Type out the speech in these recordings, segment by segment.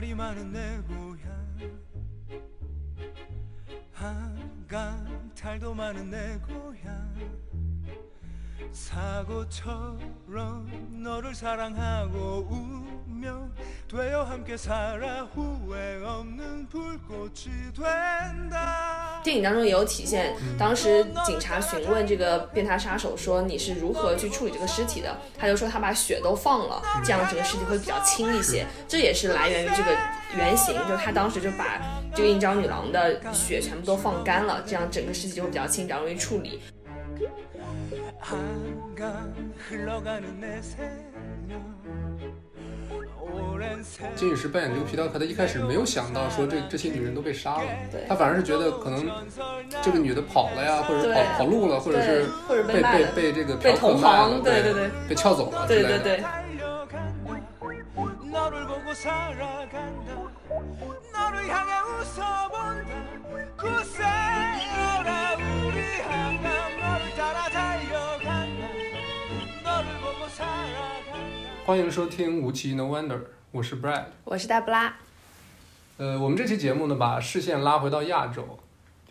말이 많은 내 고향 한강 탈도 많은 내 고향 사고처럼 너를 사랑하고 운명 되어 함께 살아 후회 없는 불꽃이 된다 电影当中也有体现，当时警察询问这个变态杀手说你是如何去处理这个尸体的，他就说他把血都放了，这样这个尸体会比较轻一些。这也是来源于这个原型，就他当时就把这个应召女郎的血全部都放干了，这样整个尸体就会比较轻，比较容易处理。金女士扮演这个皮条客，她一开始没有想到说这些女人都被杀了，她反而是觉得可能这个女的跑了呀，或者是 跑路了，或者是被这个嫖客卖了，对，被撬走了，对。欢迎收听无奇 NoWonder， 我是 Brad， 我是大布拉。我们这期节目呢，把视线拉回到亚洲，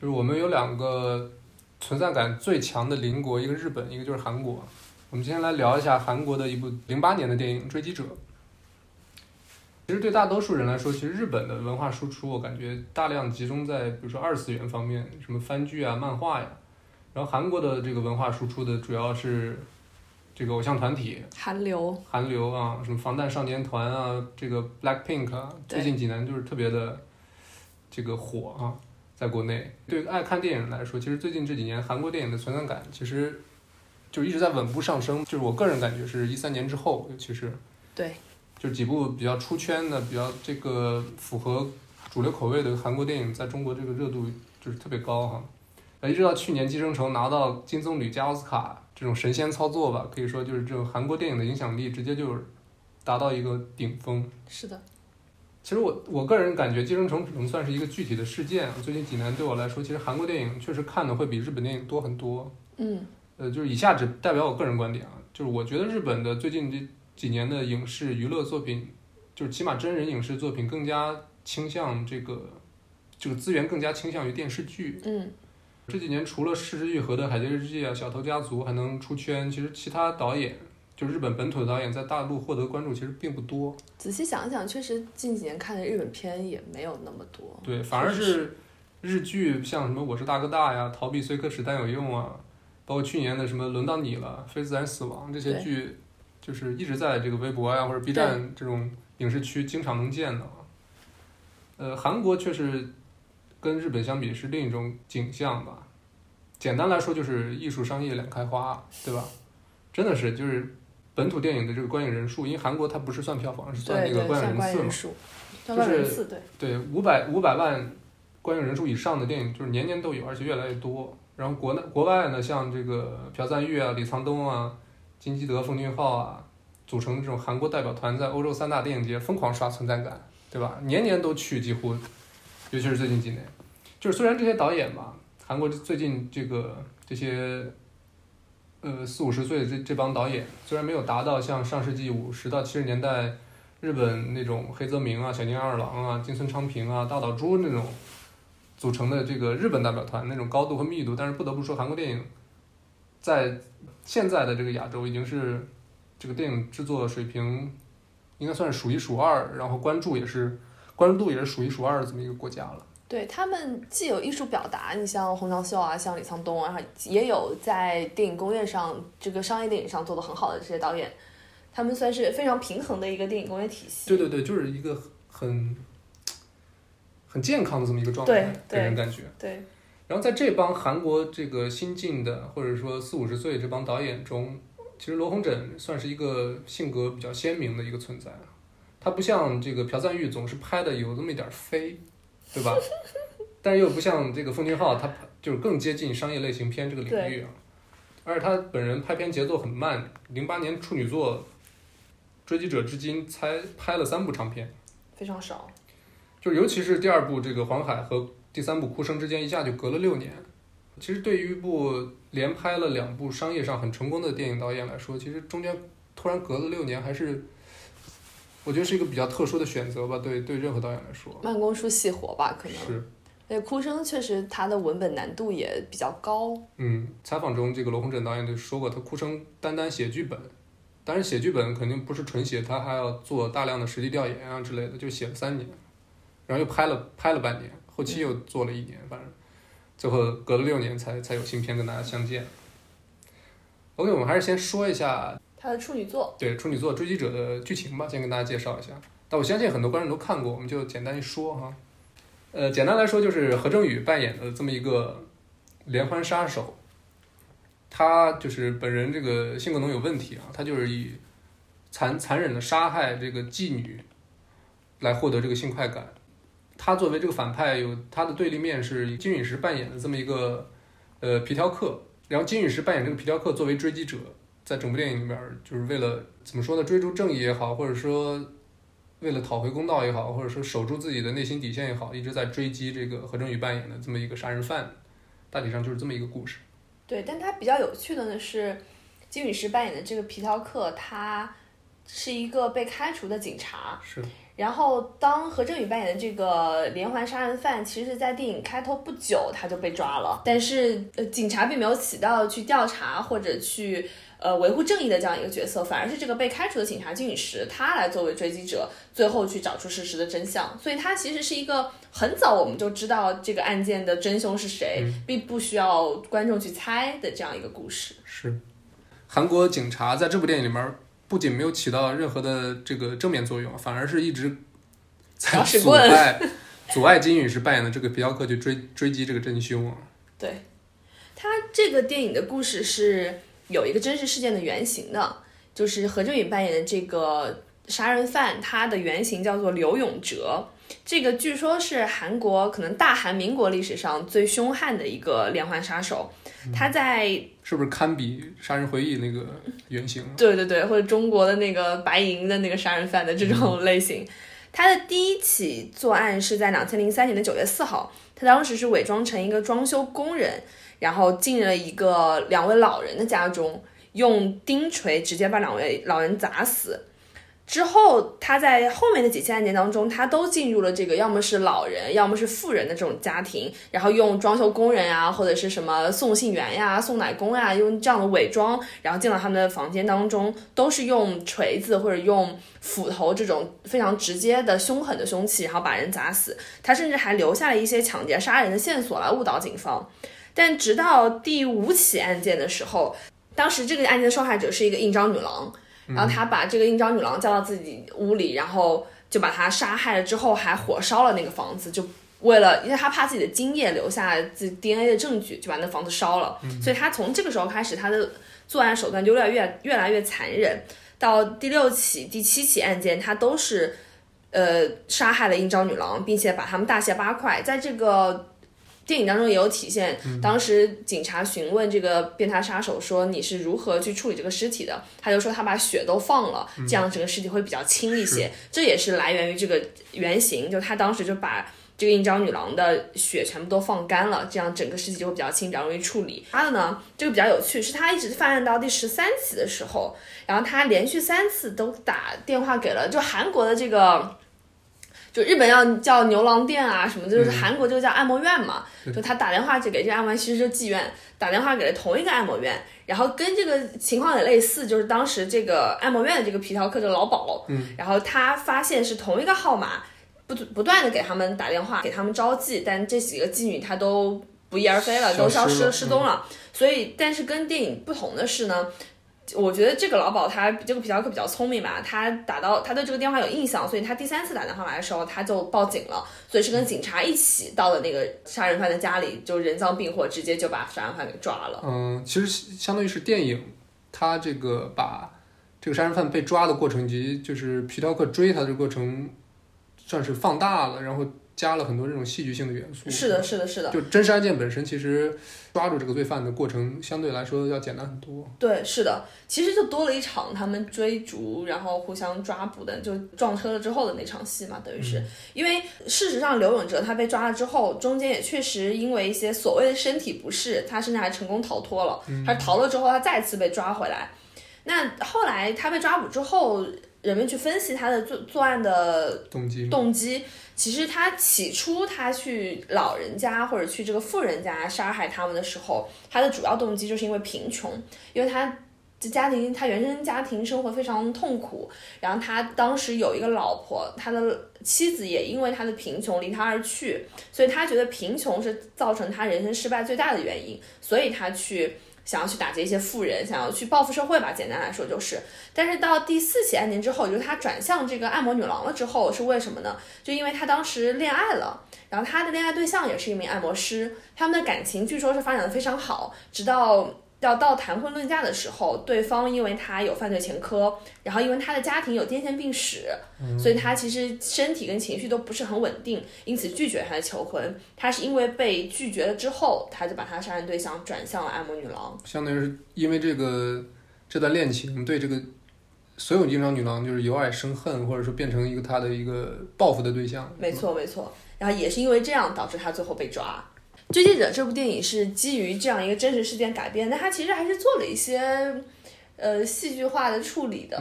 就是我们有两个存在感最强的邻国，一个日本，一个就是韩国。我们今天来聊一下韩国的一部08年的电影《追击者》。其实对大多数人来说，其实日本的文化输出，我感觉大量集中在比如说二次元方面，什么番剧啊、漫画呀。然后韩国的这个文化输出的主要是。这个偶像团体韩流啊，什么防弹少年团啊，这个 Blackpink 啊，最近几年就是特别的这个火啊，在国内。对爱看电影来说，其实最近这几年韩国电影的存在感其实就一直在稳步上升，就是我个人感觉是13年之后，尤其是对，就几部比较出圈的、比较这个符合主流口味的韩国电影，在中国这个热度就是特别高哈。一直到去年《寄生虫》拿到金棕榈加奥斯卡这种神仙操作吧，可以说就是这种韩国电影的影响力直接就达到一个顶峰。是的，其实我个人感觉《寄生虫》只能算是一个具体的事件。最近几年对我来说，其实韩国电影确实看的会比日本电影多很多。就是以下只代表我个人观点啊，就是我觉得日本的最近这几年的影视娱乐作品，就是起码真人影视作品更加倾向这个资源更加倾向于电视剧。这几年除了是枝裕和的《海街日记》啊、《小偷家族》还能出圈，其实其他导演，就日本本土的导演在大陆获得关注其实并不多。仔细想想，确实近几年看的日本片也没有那么多。对，反而是日剧，像什么《我是大哥大》呀、《逃避虽可耻但有用》啊，包括去年的什么《轮到你了》、《非自然死亡》这些剧，就是一直在这个微博呀、或者 B 站这种影视区经常能见到。韩国确实。跟日本相比是另一种景象吧，简单来说就是艺术商业两开花，对吧？真的是就是本土电影的这个观影人数，因为韩国它不是算票房，是算那个观影人数嘛，就是对500万观影人数以上的电影就是年年都有，而且越来越多。然后国外呢，像这个朴赞郁啊、李沧东啊、金基德、奉俊昊啊，组成这种韩国代表团在欧洲3大电影节疯狂刷存在感，对吧？年年都去，几乎。尤其是最近几年，就是虽然这些导演吧，韩国最近这些40-50岁的这帮导演，虽然没有达到像上世纪50到70年代日本那种黑泽明啊、小津安二郎啊、金村昌平啊、大岛渚那种组成的这个日本代表团那种高度和密度，但是不得不说，韩国电影在现在的这个亚洲已经是这个电影制作水平应该算是数一数二，然后关注度也是数一数二的这么一个国家了。对，他们既有艺术表达，你像洪尚秀啊，像李沧东啊，也有在电影工业上这个商业电影上做得很好的这些导演，他们算是非常平衡的一个电影工业体系。对，就是一个很健康的这么一个状态，给人感觉。对。然后在这帮韩国这个新进的或者说40-50岁这帮导演中，其实罗洪枕算是一个性格比较鲜明的一个存在。他不像这个朴赞郁总是拍的有这么一点飞，对吧？但是又不像这个奉俊昊，他就是更接近商业类型片这个领域啊。而且他本人拍片节奏很慢，08年处女作《追击者》至今才拍了3部长片，非常少。就是尤其是第2部这个《黄海》和第3部《哭声》之间一下就隔了6年。其实对于一部连拍了2部商业上很成功的电影导演来说，其实中间突然隔了6年还是。我觉得是一个比较特殊的选择吧，对任何导演来说。慢工出细活吧，可能是。对，哭声确实它的文本难度也比较高。嗯，采访中这个罗洪振导演就说过，他哭声单单写剧本，但是写剧本肯定不是纯写，他还要做大量的实地调研啊之类的，就写了3年，然后又拍了半年，后期又做了1年，反正最后隔了6年才有新片跟大家相见。OK， 我们还是先说一下他的处女作，对，处女作《追击者》的剧情吧，先跟大家介绍一下。但我相信很多观众都看过，我们就简单一说哈。简单来说就是何正宇扮演的这么一个连环杀手，他就是本人这个性格能有问题啊，他就是以残忍的杀害这个妓女来获得这个性快感。他作为这个反派，有他的对立面是金陨石扮演的这么一个皮条客，然后金陨石扮演这个皮条客作为追击者，在整部电影里面就是为了怎么说呢，追逐正义也好，或者说为了讨回公道也好，或者说守住自己的内心底线也好，一直在追击这个何正宇扮演的这么一个杀人犯。大体上就是这么一个故事。对，但他比较有趣的呢是金宇石扮演的这个皮条客，他是一个被开除的警察，是。然后当何正宇扮演的这个连环杀人犯，其实在电影开头不久他就被抓了，但是警察并没有起到去调查或者去维护正义的这样一个角色，反而是这个被开除的警察金宇石，他来作为追击者，最后去找出事实的真相。所以他其实是一个很早我们就知道这个案件的真凶是谁，并不需要观众去猜的这样一个故事。是，韩国警察在这部电影里面不仅没有起到任何的这个正面作用，反而是一直在阻碍金宇石扮演的这个皮条客去追击这个真凶。对，他这个电影的故事是有一个真实事件的原型的，就是何正宇扮演的这个杀人犯，他的原型叫做刘永哲。这个据说是韩国可能大韩民国历史上最凶悍的一个连环杀手，他在是不是堪比杀人回忆那个原型？对对对，或者中国的那个白银的那个杀人犯的这种类型。他的第一起作案是在2003年9月4号，他当时是伪装成一个装修工人，然后进了一个两位老人的家中，用钉锤直接把两位老人砸死。之后他在后面的几起案件当中，他都进入了这个要么是老人要么是富人的这种家庭，然后用装修工人啊，或者是什么送信员呀、送奶工啊，用这样的伪装，然后进到他们的房间当中，都是用锤子或者用斧头这种非常直接的凶狠的凶器，然后把人砸死。他甚至还留下了一些抢劫杀人的线索来误导警方。但直到第5起案件的时候，当时这个案件的受害者是一个应召女郎，然后他把这个应召女郎叫到自己屋里，然后就把她杀害了，之后还火烧了那个房子，就为了因为他怕自己的精液留下自己 DNA 的证据，就把那房子烧了。所以他从这个时候开始，他的作案手段就越来越残忍。到第6起、第7起案件，他都是杀害了应召女郎，并且把他们大卸八块。在这个电影当中也有体现，当时警察询问这个变态杀手说你是如何去处理这个尸体的，他就说他把血都放了，这样整个尸体会比较轻一些。这也是来源于这个原型，就他当时就把这个应召女郎的血全部都放干了，这样整个尸体就会比较轻，比较容易处理。他的呢，这个比较有趣是他一直犯案到第13起的时候，然后他连续3次都打电话给了就韩国的这个就日本要叫牛郎店啊什么，就是韩国就叫按摩院嘛，就他打电话就给这个按摩院，其实就妓院，打电话给了同一个按摩院，然后跟这个情况也类似，就是当时这个按摩院的这个皮条客的老鸨，然后他发现是同一个号码，不断的给他们打电话，给他们招妓，但这几个妓女他都不翼而飞了，都消失了，失踪了。所以，但是跟电影不同的是呢，我觉得这个老鸨他这个皮条客比较聪明吧，他对这个电话有印象，所以他第3次打电话来的时候他就报警了，所以是跟警察一起到了那个杀人犯的家里，就人赃并获，直接就把杀人犯给抓了。其实相当于是电影他这个把这个杀人犯被抓的过程以及就是皮条客追他的过程算是放大了，然后加了很多这种戏剧性的元素。是的，就真实案件本身其实抓住这个罪犯的过程相对来说要简单很多。对，是的，其实就多了一场他们追逐然后互相抓捕的，就撞车了之后的那场戏嘛，等于是因为事实上刘永哲他被抓了之后，中间也确实因为一些所谓的身体不适，他甚至还成功逃脱了，他逃了之后他再次被抓回来。那后来他被抓捕之后，人们去分析他的作案的动机，其实他起初他去老人家或者去这个富人家杀害他们的时候，他的主要动机就是因为贫穷，因为他这家庭，他原生家庭生活非常痛苦，然后他当时有一个老婆，他的妻子也因为他的贫穷离他而去，所以他觉得贫穷是造成他人生失败最大的原因，所以他想要去打击一些富人，想要去报复社会吧，简单来说就是。但是到第4起案件之后，就是他转向这个按摩女郎了之后，是为什么呢？就因为他当时恋爱了，然后他的恋爱对象也是一名按摩师，他们的感情据说是发展的非常好，直到谈婚论嫁的时候，对方因为他有犯罪前科，然后因为他的家庭有癫痫病史，所以他其实身体跟情绪都不是很稳定，因此拒绝他的求婚。他是因为被拒绝了之后，他就把他杀人对象转向了按摩女郎，相当于是因为这段恋情对这个所有应招女郎就是由爱生恨，或者说变成一个他的一个报复的对象。没错没错，然后也是因为这样导致他最后被抓。《追击者》这部电影是基于这样一个真实事件改编，但它其实还是做了一些戏剧化的处理的，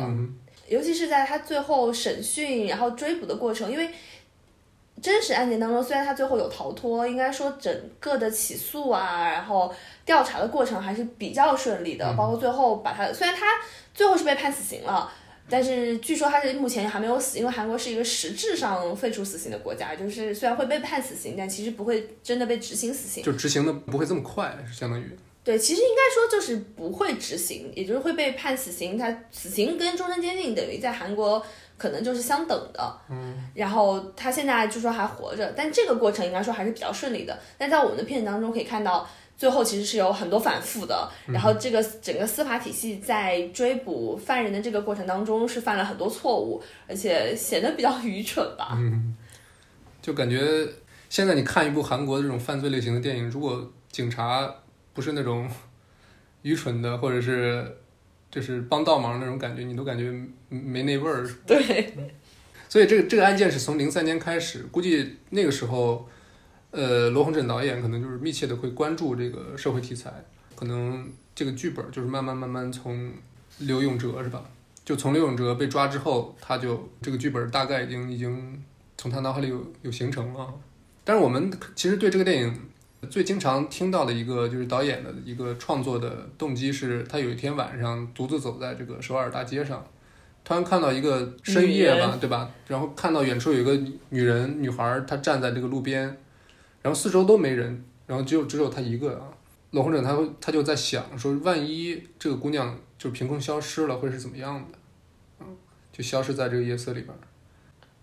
尤其是在它最后审讯然后追捕的过程，因为真实案件当中虽然它最后有逃脱，应该说整个的起诉啊然后调查的过程还是比较顺利的，包括最后把它，虽然它最后是被判死刑了，但是据说他是目前还没有死，因为韩国是一个实质上废除死刑的国家，就是虽然会被判死刑，但其实不会真的被执行死刑，就执行的不会这么快，相当于对，其实应该说就是不会执行，也就是会被判死刑，他死刑跟终身监禁等于在韩国可能就是相等的，然后他现在据说还活着，但这个过程应该说还是比较顺利的。但在我们的片子当中可以看到，最后其实是有很多反复的，然后这个整个司法体系在追捕犯人的这个过程当中是犯了很多错误，而且显得比较愚蠢吧。就感觉现在你看一部韩国这种犯罪类型的电影，如果警察不是那种愚蠢的，或者是就是帮倒忙那种感觉，你都感觉没那味儿。对，所以这个案件是从03年开始，估计那个时候。罗洪镇导演可能就是密切的会关注这个社会题材，可能这个剧本就是慢慢从刘永哲是吧？就从刘永哲被抓之后，他就这个剧本大概已经从他脑海里有形成了。但是我们其实对这个电影最经常听到的一个就是导演的一个创作的动机是，他有一天晚上独自走在这个首尔大街上，突然看到一个深夜吧，对吧？然后看到远处有一个女孩，她站在这个路边。然后四周都没人，然后只有他一个啊。罗洪镇他就在想说，万一这个姑娘就凭空消失了，会是怎么样的？就消失在这个夜色里边。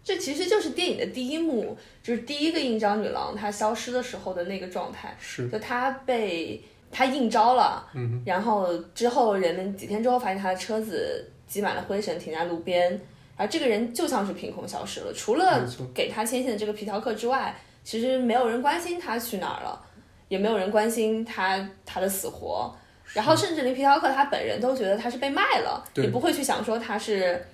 这其实就是电影的第一幕，就是第一个应招女郎她消失的时候的那个状态，是就她应招了，然后之后人们几天之后发现她的车子积满了灰尘，停在路边，而这个人就像是凭空消失了，除了给她牵线的这个皮条客之外。其实没有人关心他去哪儿了，也没有人关心他的死活，然后甚至连皮条客他本人都觉得他是被卖了，也不会去想说他是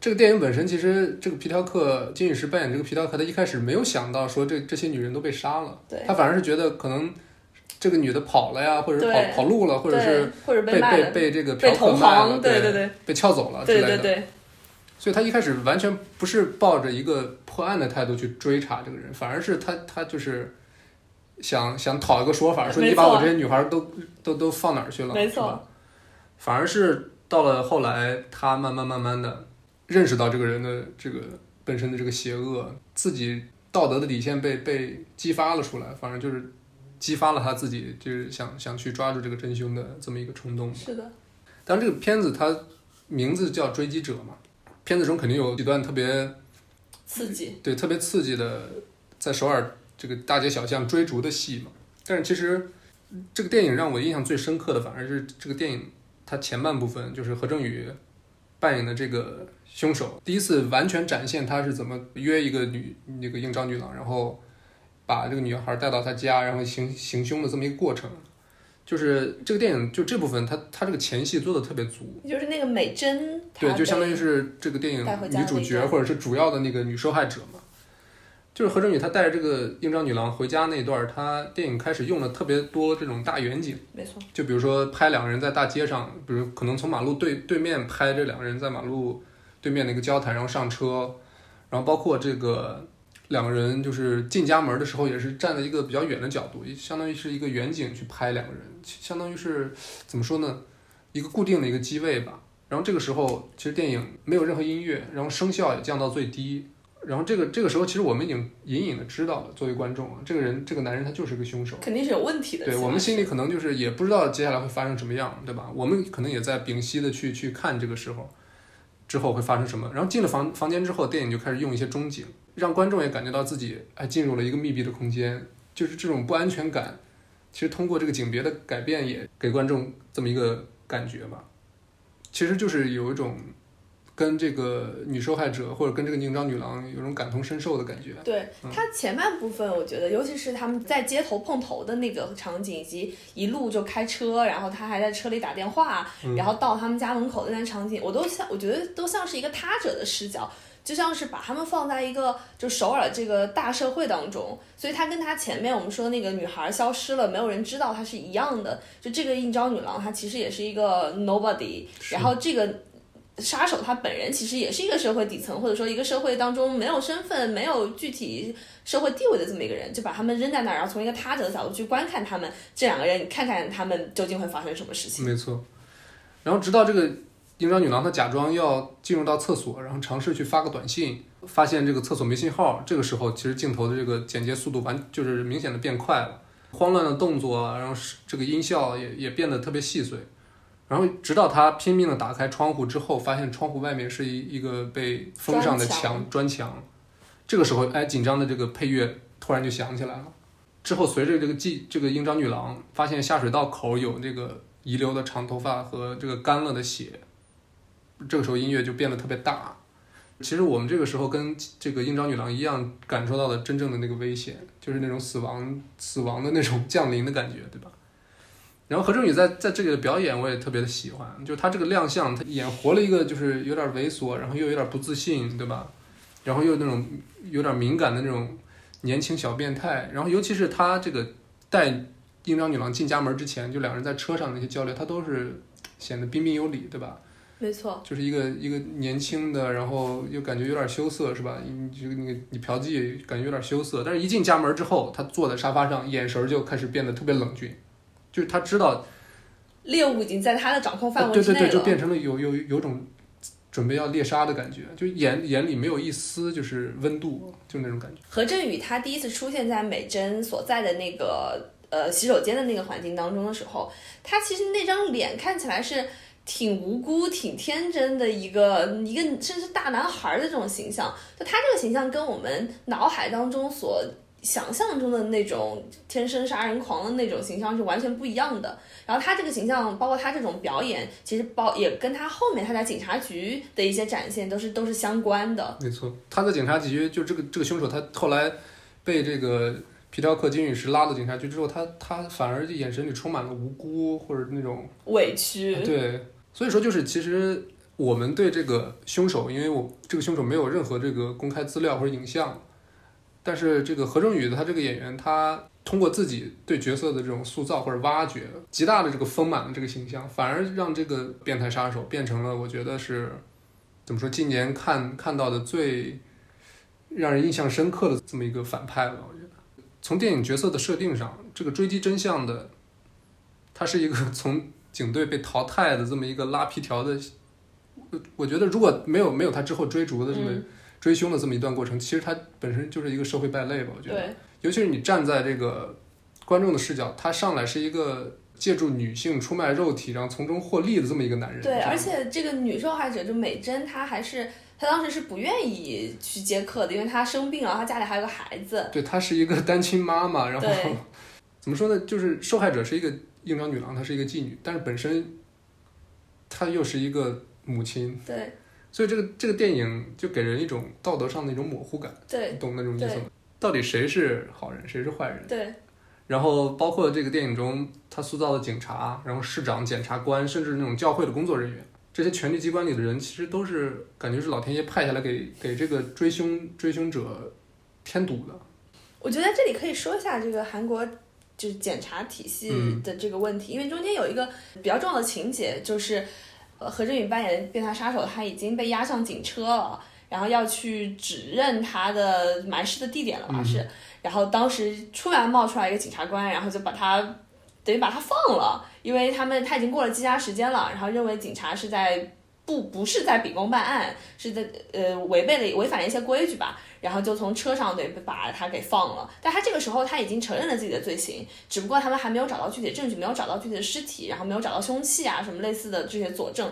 这个电影本身。其实这个皮条客金宇石扮演这个皮条客，他一开始没有想到说这些女人都被杀了，他反而是觉得可能这个女的跑了呀，或者跑路了，或者是被这个嫖客卖了，对，被撬走了之类的，对。所以他一开始完全不是抱着一个破案的态度去追查这个人，反而是他就是想讨一个说法，说你把我这些女孩都放哪儿去了，没错。反而是到了后来，他慢慢的认识到这个人的这个本身的这个邪恶，自己道德的底线被激发了出来，反正就是激发了他自己就是想去抓住这个真凶的这么一个冲动。是的。当然这个片子它名字叫《追击者》嘛。片子中肯定有几段特别刺激，对，特别刺激的在首尔这个大街小巷追逐的戏嘛。但是其实这个电影让我印象最深刻的，反而是这个电影它前半部分，就是何正宇扮演的这个凶手，第一次完全展现他是怎么约一个那个应招女郎，然后把这个女孩带到他家，然后行凶的这么一个过程。就是这个电影就这部分它这个前戏做的特别足，就是那个美珍，对，就相当于是这个电影女主角或者是主要的那个女受害者嘛。就是何正宇她带着这个应招女郎回家那段，她电影开始用了特别多这种大远景，没错。就比如说拍两个人在大街上，比如可能从马路对面拍这两个人在马路对面的一个交谈，然后上车，然后包括这个两个人就是进家门的时候也是站在一个比较远的角度，相当于是一个远景去拍两个人，相当于是怎么说呢，一个固定的一个机位吧。然后这个时候其实电影没有任何音乐，然后声效也降到最低，然后这个时候其实我们已经隐隐的知道了，作为观众啊，这个男人他就是个凶手，肯定是有问题的。对，我们心里可能就是也不知道接下来会发生什么样，对吧？我们可能也在屏息的去看这个时候之后会发生什么。然后进了房间之后，电影就开始用一些中景，让观众也感觉到自己进入了一个密闭的空间，就是这种不安全感其实通过这个景别的改变也给观众这么一个感觉吧。其实就是有一种跟这个女受害者或者跟这个宁章女郎有种感同身受的感觉。对，她前半部分我觉得尤其是他们在街头碰头的那个场景，以及一路就开车，然后她还在车里打电话，然后到他们家门口的那场景，我觉得都像是一个他者的视角，就像是把他们放在一个就首尔这个大社会当中，所以他跟他前面我们说那个女孩消失了没有人知道她是一样的。就这个应招女郎她其实也是一个 nobody， 然后这个杀手他本人其实也是一个社会底层，或者说一个社会当中没有身份没有具体社会地位的这么一个人，就把他们扔在那儿，然后从一个他者的角度去观看他们这两个人，你看看他们究竟会发生什么事情。没错。然后直到这个应招女郎她假装要进入到厕所，然后尝试去发个短信，发现这个厕所没信号，这个时候其实镜头的这个剪接速度就是明显的变快了，慌乱的动作啊，然后这个音效也变得特别细碎。然后直到她拼命的打开窗户之后，发现窗户外面是一个被封上的砖墙，这个时候紧张的这个配乐突然就响起来了。之后随着这个应招女郎发现下水道口有这个遗留的长头发和这个干了的血，这个时候音乐就变得特别大。其实我们这个时候跟这个应招女郎一样感受到了真正的那个危险，就是那种死亡的那种降临的感觉，对吧？然后何正宇在这个表演我也特别的喜欢，就是他这个亮相，他演活了一个就是有点猥琐，然后又有点不自信，对吧？然后又那种有点敏感的那种年轻小变态。然后尤其是他这个带应招女郎进家门之前，就两人在车上那些交流，他都是显得彬彬有礼，对吧？没错，就是一个年轻的，然后又感觉有点羞涩，是吧？你嫖妓感觉有点羞涩，但是一进家门之后，他坐在沙发上，眼神就开始变得特别冷峻，就是他知道猎物已经在他的掌控范围之内了。对对对，就变成了有种准备要猎杀的感觉，就眼里没有一丝就是温度，就那种感觉。何振宇他第一次出现在美珍所在的那个洗手间的那个环境当中的时候，他其实那张脸看起来是挺无辜挺天真的一个甚至大男孩的这种形象。就他这个形象跟我们脑海当中所想象中的那种天生杀人狂的那种形象是完全不一样的。然后他这个形象包括他这种表演其实也跟他后面他在警察局的一些展现都是相关的。没错，他在警察局就这个凶手他后来被这个皮条客金宇石拉到警察局之后，他反而眼神里充满了无辜或者那种委屈。对，所以说就是其实我们对这个凶手，因为我这个凶手没有任何这个公开资料或者影像，但是这个何正宇的他这个演员，他通过自己对角色的这种塑造或者挖掘，极大的这个丰满的这个形象，反而让这个变态杀手变成了我觉得是怎么说今年看到的最让人印象深刻的这么一个反派吧。我觉得从电影角色的设定上，这个追击真相的他是一个从警队被淘汰的这么一个拉皮条的，我觉得如果没有他之后追逐的这么追凶的这么一段过程，其实他本身就是一个社会败类吧。我觉得尤其是你站在这个观众的视角，他上来是一个借助女性出卖肉体然后从中获利的这么一个男人。对，而且这个女受害者就美珍，她当时是不愿意去接客的，因为她生病，然后她家里还有个孩子。对，她是一个单亲妈妈，然后怎么说呢，就是受害者是一个应招女郎，她是一个妓女，但是本身她又是一个母亲。对，所以这个电影就给人一种道德上的一种模糊感。对，你懂那种意思吗？到底谁是好人谁是坏人？对。然后包括这个电影中他塑造的警察，然后市长、检察官，甚至那种教会的工作人员，这些权力机关里的人其实都是感觉是老天爷派下来给这个追凶者添堵的。我觉得这里可以说一下这个韩国就是检察体系的这个问题，因为中间有一个比较重要的情节，就是何振宇扮演的变态杀手他已经被押上警车了，然后要去指认他的埋尸的地点了吧，是，然后当时突然冒出来一个检察官，然后就把他等于把他放了，因为他已经过了羁押时间了，然后认为警察是在不是在秉公办案，是在违反了一些规矩吧，然后就从车上把他给放了。但他这个时候他已经承认了自己的罪行，只不过他们还没有找到具体的证据，没有找到具体的尸体，然后没有找到凶器啊什么类似的这些佐证。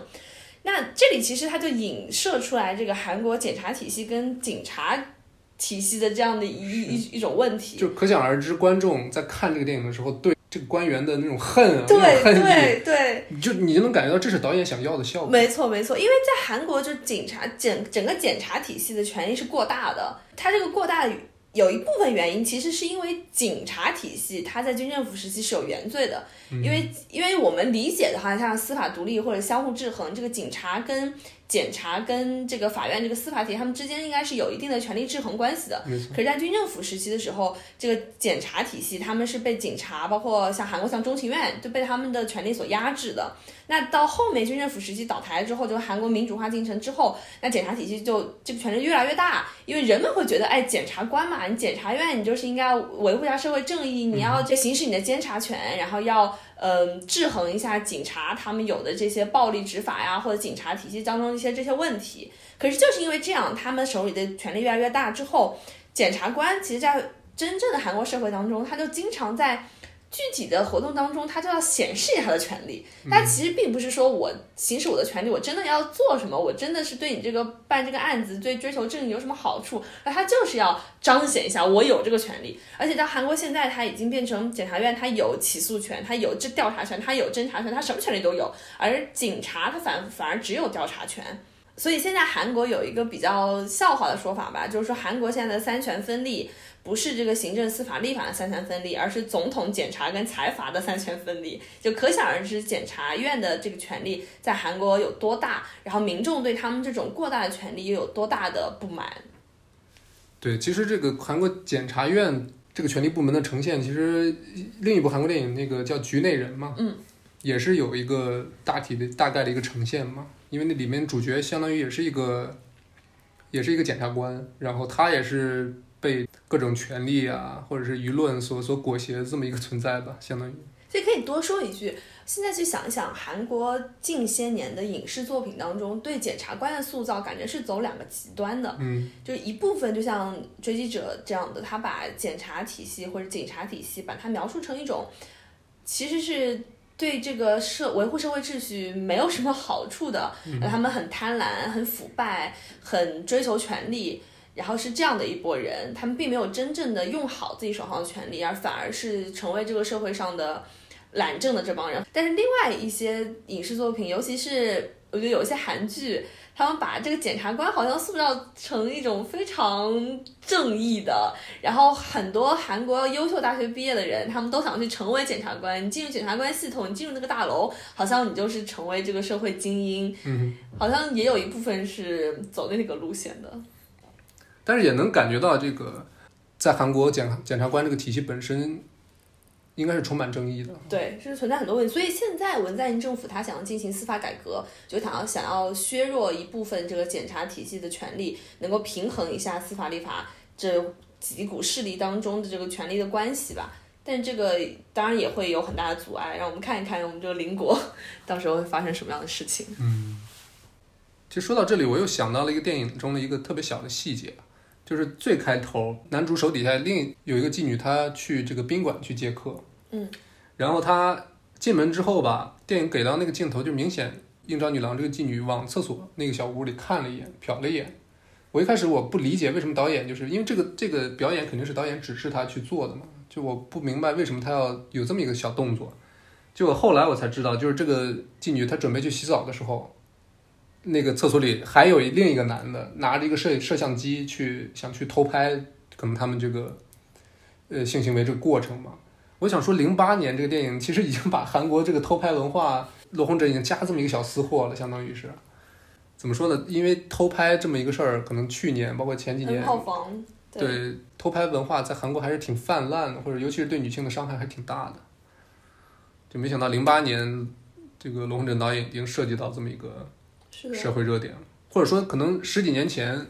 那这里其实他就影射出来这个韩国检察体系跟警察体系的这样的一种问题，就可想而知观众在看这个电影的时候对这个官员的那种恨啊，对，你就能感觉到这是导演想要的效果。没错，因为在韩国就整个检察体系的权力是过大的，它这个过大的有一部分原因其实是因为警察体系它在军政府时期是有原罪的，因为我们理解的话，像司法独立或者相互制衡，这个警察跟检察跟这个法院这个司法体系他们之间应该是有一定的权力制衡关系的。可是在军政府时期的时候，这个检察体系他们是被警察包括像韩国像中情院就被他们的权力所压制的。那到后面军政府时期倒台之后，就韩国民主化进程之后，那检察体系就这个权力越来越大，因为人们会觉得，哎，检察官嘛，你检察院你就是应该维护一下社会正义，你要这行使你的监察权，然后要制衡一下警察他们有的这些暴力执法呀，或者警察体系当中这些问题。可是就是因为这样，他们手里的权力越来越大之后，检察官其实在真正的韩国社会当中，他就经常在具体的活动当中他就要显示他的权利，他其实并不是说我行使我的权利我真的要做什么，我真的是对你这个办这个案子对追求正义有什么好处，那他就是要彰显一下我有这个权利。而且到韩国现在他已经变成检察院他有起诉权，他有调查权，他有侦查权，他什么权利都有，而警察他反而只有调查权。所以现在韩国有一个比较笑话的说法吧，就是说韩国现在的三权分立不是这个行政司法立法的三权分立，而是总统检察跟财阀的三权分立，就可想而知检察院的这个权力在韩国有多大，然后民众对他们这种过大的权力又有多大的不满。对，其实这个韩国检察院这个权力部门的呈现，其实另一部韩国电影那个叫《局内人》嘛，也是有一个大概的一个呈现嘛，因为那里面主角相当于也是一个检察官，然后他也是被各种权力啊，或者是舆论所裹挟的这么一个存在吧，相当于。所以可以多说一句，现在去想一想，韩国近些年的影视作品当中，对检察官的塑造感觉是走两个极端的，就一部分就像《追击者》这样的，他把检察体系或者警察体系把它描述成一种，其实是对这个维护社会秩序没有什么好处的，他们很贪婪、很腐败、很追求权力。然后是这样的一拨人，他们并没有真正的用好自己手上的权利，而反而是成为这个社会上的懒政的这帮人。但是另外一些影视作品，尤其是我觉得有一些韩剧，他们把这个检察官好像塑造成一种非常正义的，然后很多韩国优秀大学毕业的人他们都想去成为检察官，你进入检察官系统，你进入那个大楼，好像你就是成为这个社会精英，好像也有一部分是走那个路线的。但是也能感觉到这个在韩国检察官这个体系本身应该是充满争议的，对，是存在很多问题。所以现在文在寅政府他想要进行司法改革，就想要削弱一部分这个检察体系的权利，能够平衡一下司法立法这几股势力当中的这个权力的关系吧。但这个当然也会有很大的阻碍，让我们看一看我们这个邻国到时候会发生什么样的事情。其实说到这里我又想到了一个电影中的一个特别小的细节，就是最开头男主手底下有一个妓女，她去这个宾馆去接客，然后她进门之后吧，电影给到那个镜头就明显应召女郎这个妓女往厕所那个小屋里看了一眼，瞟了一眼。我一开始我不理解为什么导演，就是因为这个表演肯定是导演指示她去做的嘛，就我不明白为什么她要有这么一个小动作。结果后来我才知道，就是这个妓女她准备去洗澡的时候，那个厕所里还有另一个男的拿着一个摄像机想去偷拍可能他们这个性行为这个过程嘛。我想说08年这个电影其实已经把韩国这个偷拍文化，罗洪哲已经加这么一个小私货了，相当于是怎么说呢，因为偷拍这么一个事儿，可能去年包括前几年 对偷拍文化在韩国还是挺泛滥的，或者尤其是对女性的伤害还挺大的，就没想到08年这个罗洪镇导演已经涉及到这么一个社会热点了，或者说可能十几年前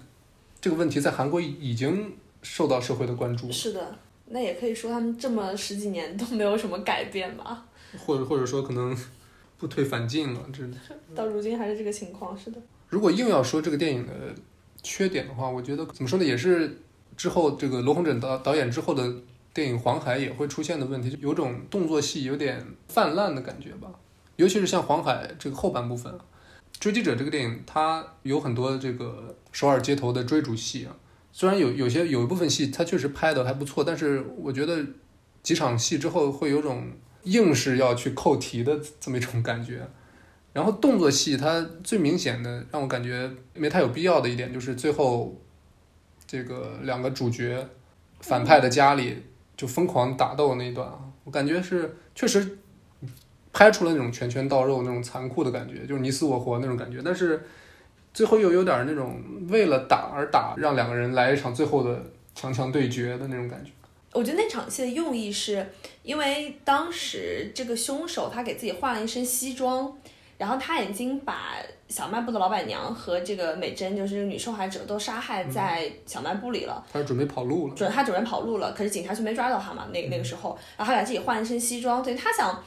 这个问题在韩国已经受到社会的关注。是的，那也可以说他们这么十几年都没有什么改变吧，或者说可能不退反进了，这到如今还是这个情况。是的，如果硬要说这个电影的缺点的话，我觉得怎么说呢，也是之后这个罗洪镇导演之后的电影《黄海》也会出现的问题，就有种动作戏有点泛滥的感觉吧，尤其是像《黄海》这个后半部分，《追击者》这个电影它有很多这个首尔街头的追逐戏啊，虽然有一部分戏它确实拍的还不错，但是我觉得几场戏之后会有种硬是要去扣题的这么一种感觉。然后动作戏它最明显的让我感觉没太有必要的一点，就是最后这个两个主角反派的家里就疯狂打斗那一段，我感觉是确实拍出了那种拳拳到肉那种残酷的感觉，就是你死我活那种感觉，但是最后又有点那种为了打而打，让两个人来一场最后的强强对决的那种感觉。我觉得那场戏的用意是因为当时这个凶手他给自己换了一身西装，然后他已经把小卖部的老板娘和这个美珍就是女受害者都杀害在小卖部里了，他准备跑路了，可是警察却没抓到他嘛，那个时候然后他给自己换了一身西装，所以他想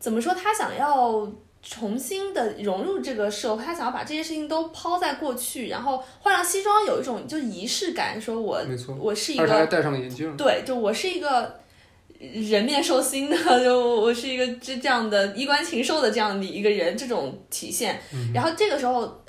怎么说，他想要重新的融入这个社会，他想要把这些事情都抛在过去，然后换上西装有一种就仪式感，说我是一个，而且他还戴上了眼镜，对，就我是一个人面兽心的，就我是一个这样的衣冠禽兽的这样的一个人，这种体现。然后这个时候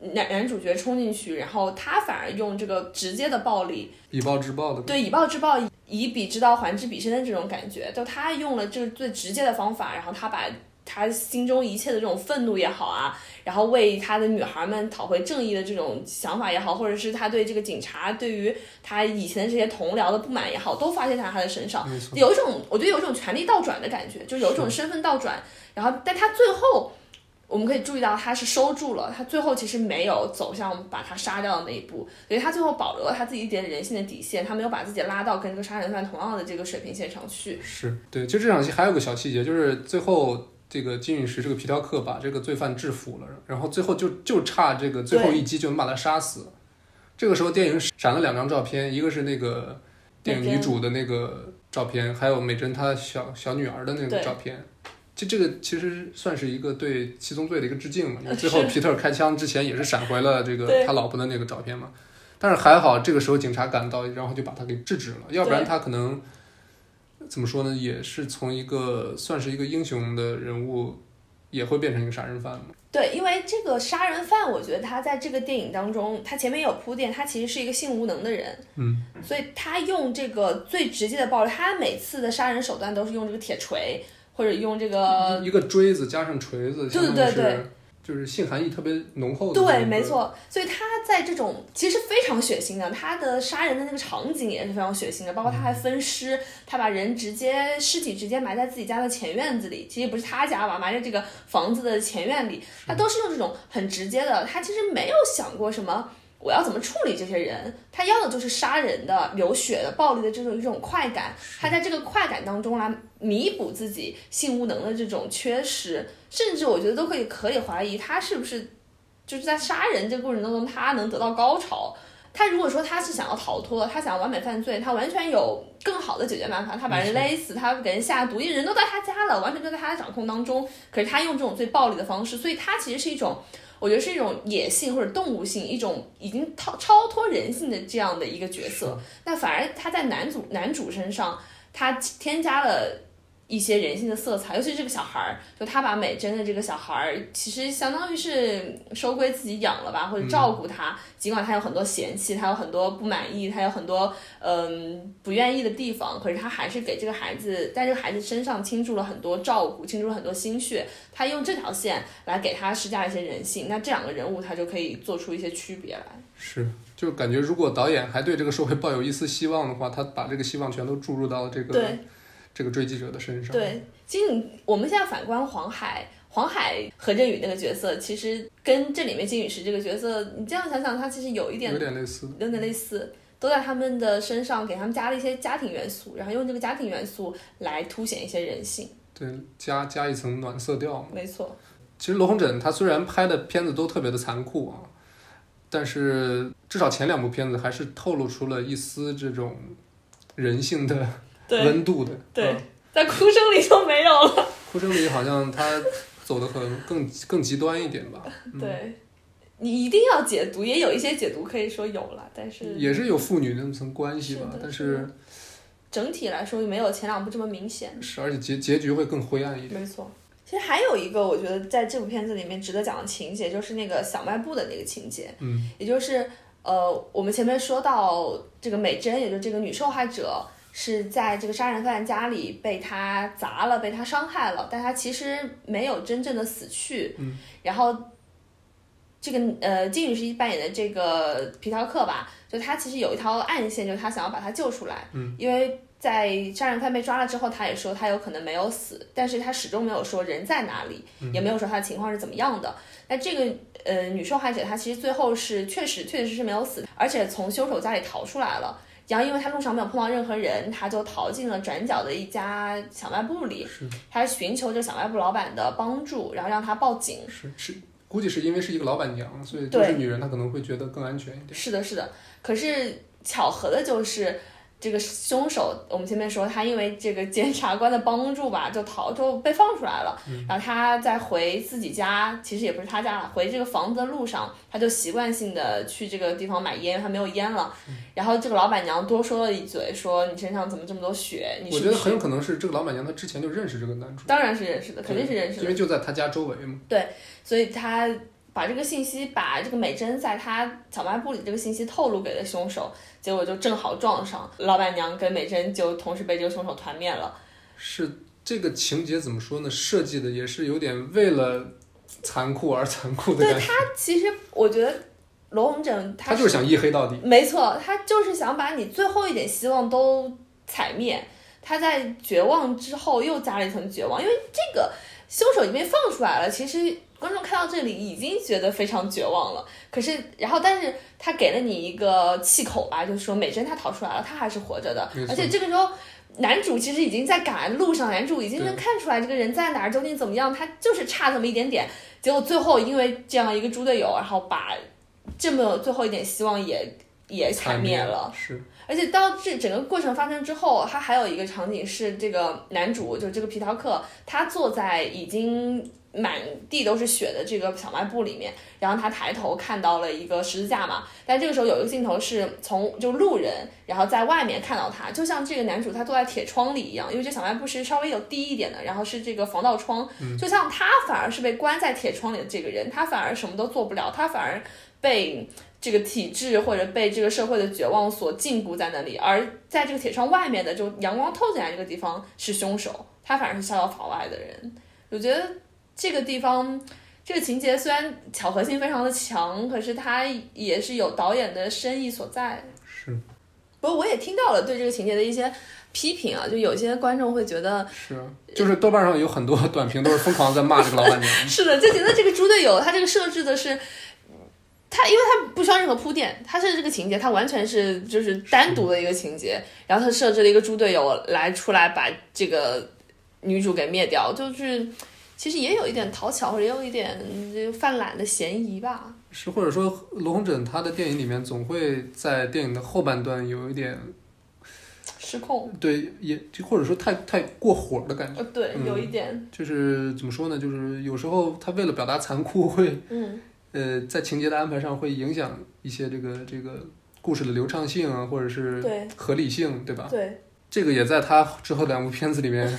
男主角冲进去，然后他反而用这个直接的暴力，以暴制暴的，对，以暴制暴，以彼之道还之彼身的这种感觉，就他用了这最直接的方法，然后他把他心中一切的这种愤怒也好啊，然后为他的女孩们讨回正义的这种想法也好，或者是他对这个警察对于他以前的这些同僚的不满也好，都发泄在他的身上，有一种我觉得有一种权力倒转的感觉，就有一种身份倒转。然后但他最后我们可以注意到他是收住了，他最后其实没有走向把他杀掉的那一步，所以他最后保留了他自己一点人性的底线，他没有把自己拉到跟这个杀人犯同样的这个水平线上去。是，对，就这场戏还有个小细节，就是最后这个金允石这个皮条客把这个罪犯制服了，然后最后就差这个最后一击就能把他杀死。这个时候电影闪了两张照片，一个是那个电影女主的那个照片，还有美珍她小女儿的那个照片。这个其实算是一个对七宗罪的一个致敬嘛，因为最后皮特开枪之前也是闪回了这个他老婆的那个照片嘛。但是还好这个时候警察赶到，然后就把他给制止了，要不然他可能怎么说呢，也是从一个算是一个英雄的人物也会变成一个杀人犯嘛。对，因为这个杀人犯我觉得他在这个电影当中他前面有铺垫，他其实是一个性无能的人，所以他用这个最直接的暴力，他每次的杀人手段都是用这个铁锤，或者用这个一个锥子加上锤子，对，就是性含义特别浓厚的。对，没错。所以他在这种其实非常血腥的，他的杀人的那个场景也是非常血腥的，包括他还分尸，他把人尸体直接埋在自己家的前院子里，其实不是他家吧，埋在这个房子的前院里，他都是用这种很直接的，他其实没有想过什么我要怎么处理这些人，他要的就是杀人的流血的暴力的这种快感，他在这个快感当中来弥补自己性无能的这种缺失，甚至我觉得都可以怀疑他是不是就是在杀人这个过程当中他能得到高潮。他如果说他是想要逃脱，他想要完美犯罪，他完全有更好的解决办法，他把人勒死，他给人下毒，因为人都在他家了，完全就在他的掌控当中，可是他用这种最暴力的方式，所以他其实是一种我觉得是一种野性或者动物性，一种已经超脱人性的这样的一个角色。那反而他在男主身上他添加了一些人性的色彩，尤其是这个小孩，就他把美珍的这个小孩其实相当于是收归自己养了吧，或者照顾他，尽管他有很多嫌弃，他有很多不满意，他有很多不愿意的地方，可是他还是给这个孩子，在这个孩子身上倾注了很多照顾，倾注了很多心血，他用这条线来给他施加一些人性，那这两个人物他就可以做出一些区别来。是，就感觉如果导演还对这个社会抱有一丝希望的话，他把这个希望全都注入到这个追击者的身上。对，其实我们现在反观黄海何振宇那个角色，其实跟这里面金宇石这个角色，你这样想想，他其实有点类似，都在他们的身上给他们加了一些家庭元素，然后用这个家庭元素来凸显一些人性。对，加一层暖色调嘛。没错。其实罗红枕他虽然拍的片子都特别的残酷啊，但是至少前两部片子还是透露出了一丝这种人性的温度的。对，嗯、在哭声里就没有了。哭声里好像他走的可能更极端一点吧。嗯、对。你一定要解读，也有一些解读可以说有了，但是也是有父女那层关系吧，但是整体来说没有前两部这么明显，是而且结局会更灰暗一点。没错，其实还有一个我觉得在这部片子里面值得讲的情节，就是那个小卖部的那个情节，嗯，也就是我们前面说到这个美珍，也就是这个女受害者，是在这个杀人犯家里被他砸了，被他伤害了，但他其实没有真正的死去，嗯，然后。这个金女士扮演的这个皮条客吧，就他其实有一条暗线，就是他想要把他救出来，嗯，因为在杀人犯被抓了之后，他也说他有可能没有死，但是他始终没有说人在哪里，也没有说他的情况是怎么样的。那这个女受害者她其实最后是确实是没有死，而且从凶手家里逃出来了。然后因为他路上没有碰到任何人，他就逃进了转角的一家小卖部里，他寻求着小卖部老板的帮助，然后让他报警。是。估计是因为是一个老板娘，所以就是女人她可能会觉得更安全一点。是的，可是巧合的就是这个凶手，我们前面说他因为这个检察官的帮助吧，就被放出来了，嗯，然后他在回自己家，其实也不是他家了，回这个房子的路上，他就习惯性的去这个地方买烟，他没有烟了，嗯，然后这个老板娘多说了一嘴，说你身上怎么这么多血，你是不是？我觉得很有可能是这个老板娘她之前就认识这个男主，当然是认识的，肯定是认识的，因为就在他家周围嘛，对，所以他把这个信息，把这个美珍在他小卖部里这个信息透露给了凶手，结果就正好撞上，老板娘跟美珍就同时被这个凶手团灭了。是，这个情节怎么说呢？设计的也是有点为了残酷而残酷的感觉。对，他其实我觉得罗红枕他就是想一黑到底。没错，他就是想把你最后一点希望都踩灭。他在绝望之后又加了一层绝望，因为这个凶手已经被放出来了，其实观众看到这里已经觉得非常绝望了。可是，但是他给了你一个气口吧，就是说美珍她逃出来了，她还是活着的。而且这个时候，男主其实已经在赶路上，男主已经能看出来这个人在哪儿，究竟怎么样，他就是差这么一点点。结果最后因为这样一个猪队友，然后把这么最后一点希望也惨灭了。是。而且到这整个过程发生之后，他还有一个场景是这个男主，就是这个皮条客，他坐在已经满地都是血的这个小卖部里面，然后他抬头看到了一个十字架嘛，但这个时候有一个镜头是从就路人然后在外面看到他，就像这个男主他坐在铁窗里一样，因为这小卖部是稍微有低一点的，然后是这个防盗窗，就像他反而是被关在铁窗里的这个人，他反而什么都做不了，他反而被这个体制或者被这个社会的绝望所禁锢在那里，而在这个铁窗外面的就阳光透进来这个地方是凶手，他反而是逍遥法外的人。我觉得这个地方这个情节虽然巧合性非常的强，可是它也是有导演的深意所在。是，不过我也听到了对这个情节的一些批评啊，就有些观众会觉得是，就是豆瓣上有很多短评都是疯狂在骂这个老板娘。是的，就觉得这个猪队友他这个设置的是。他因为他不需要任何铺垫，他设置这个情节，他完全是就是单独的一个情节，然后他设置了一个猪队友来出来把这个女主给灭掉，就是其实也有一点讨巧或者也有一点犯懒的嫌疑吧。是，或者说罗红枕他的电影里面总会在电影的后半段有一点失控，对，也或者说太过火的感觉，对，有一点，就是怎么说呢？就是有时候他为了表达残酷会在情节的安排上会影响一些这个故事的流畅性啊，或者是合理性， 对吧？对，这个也在他之后两部片子里面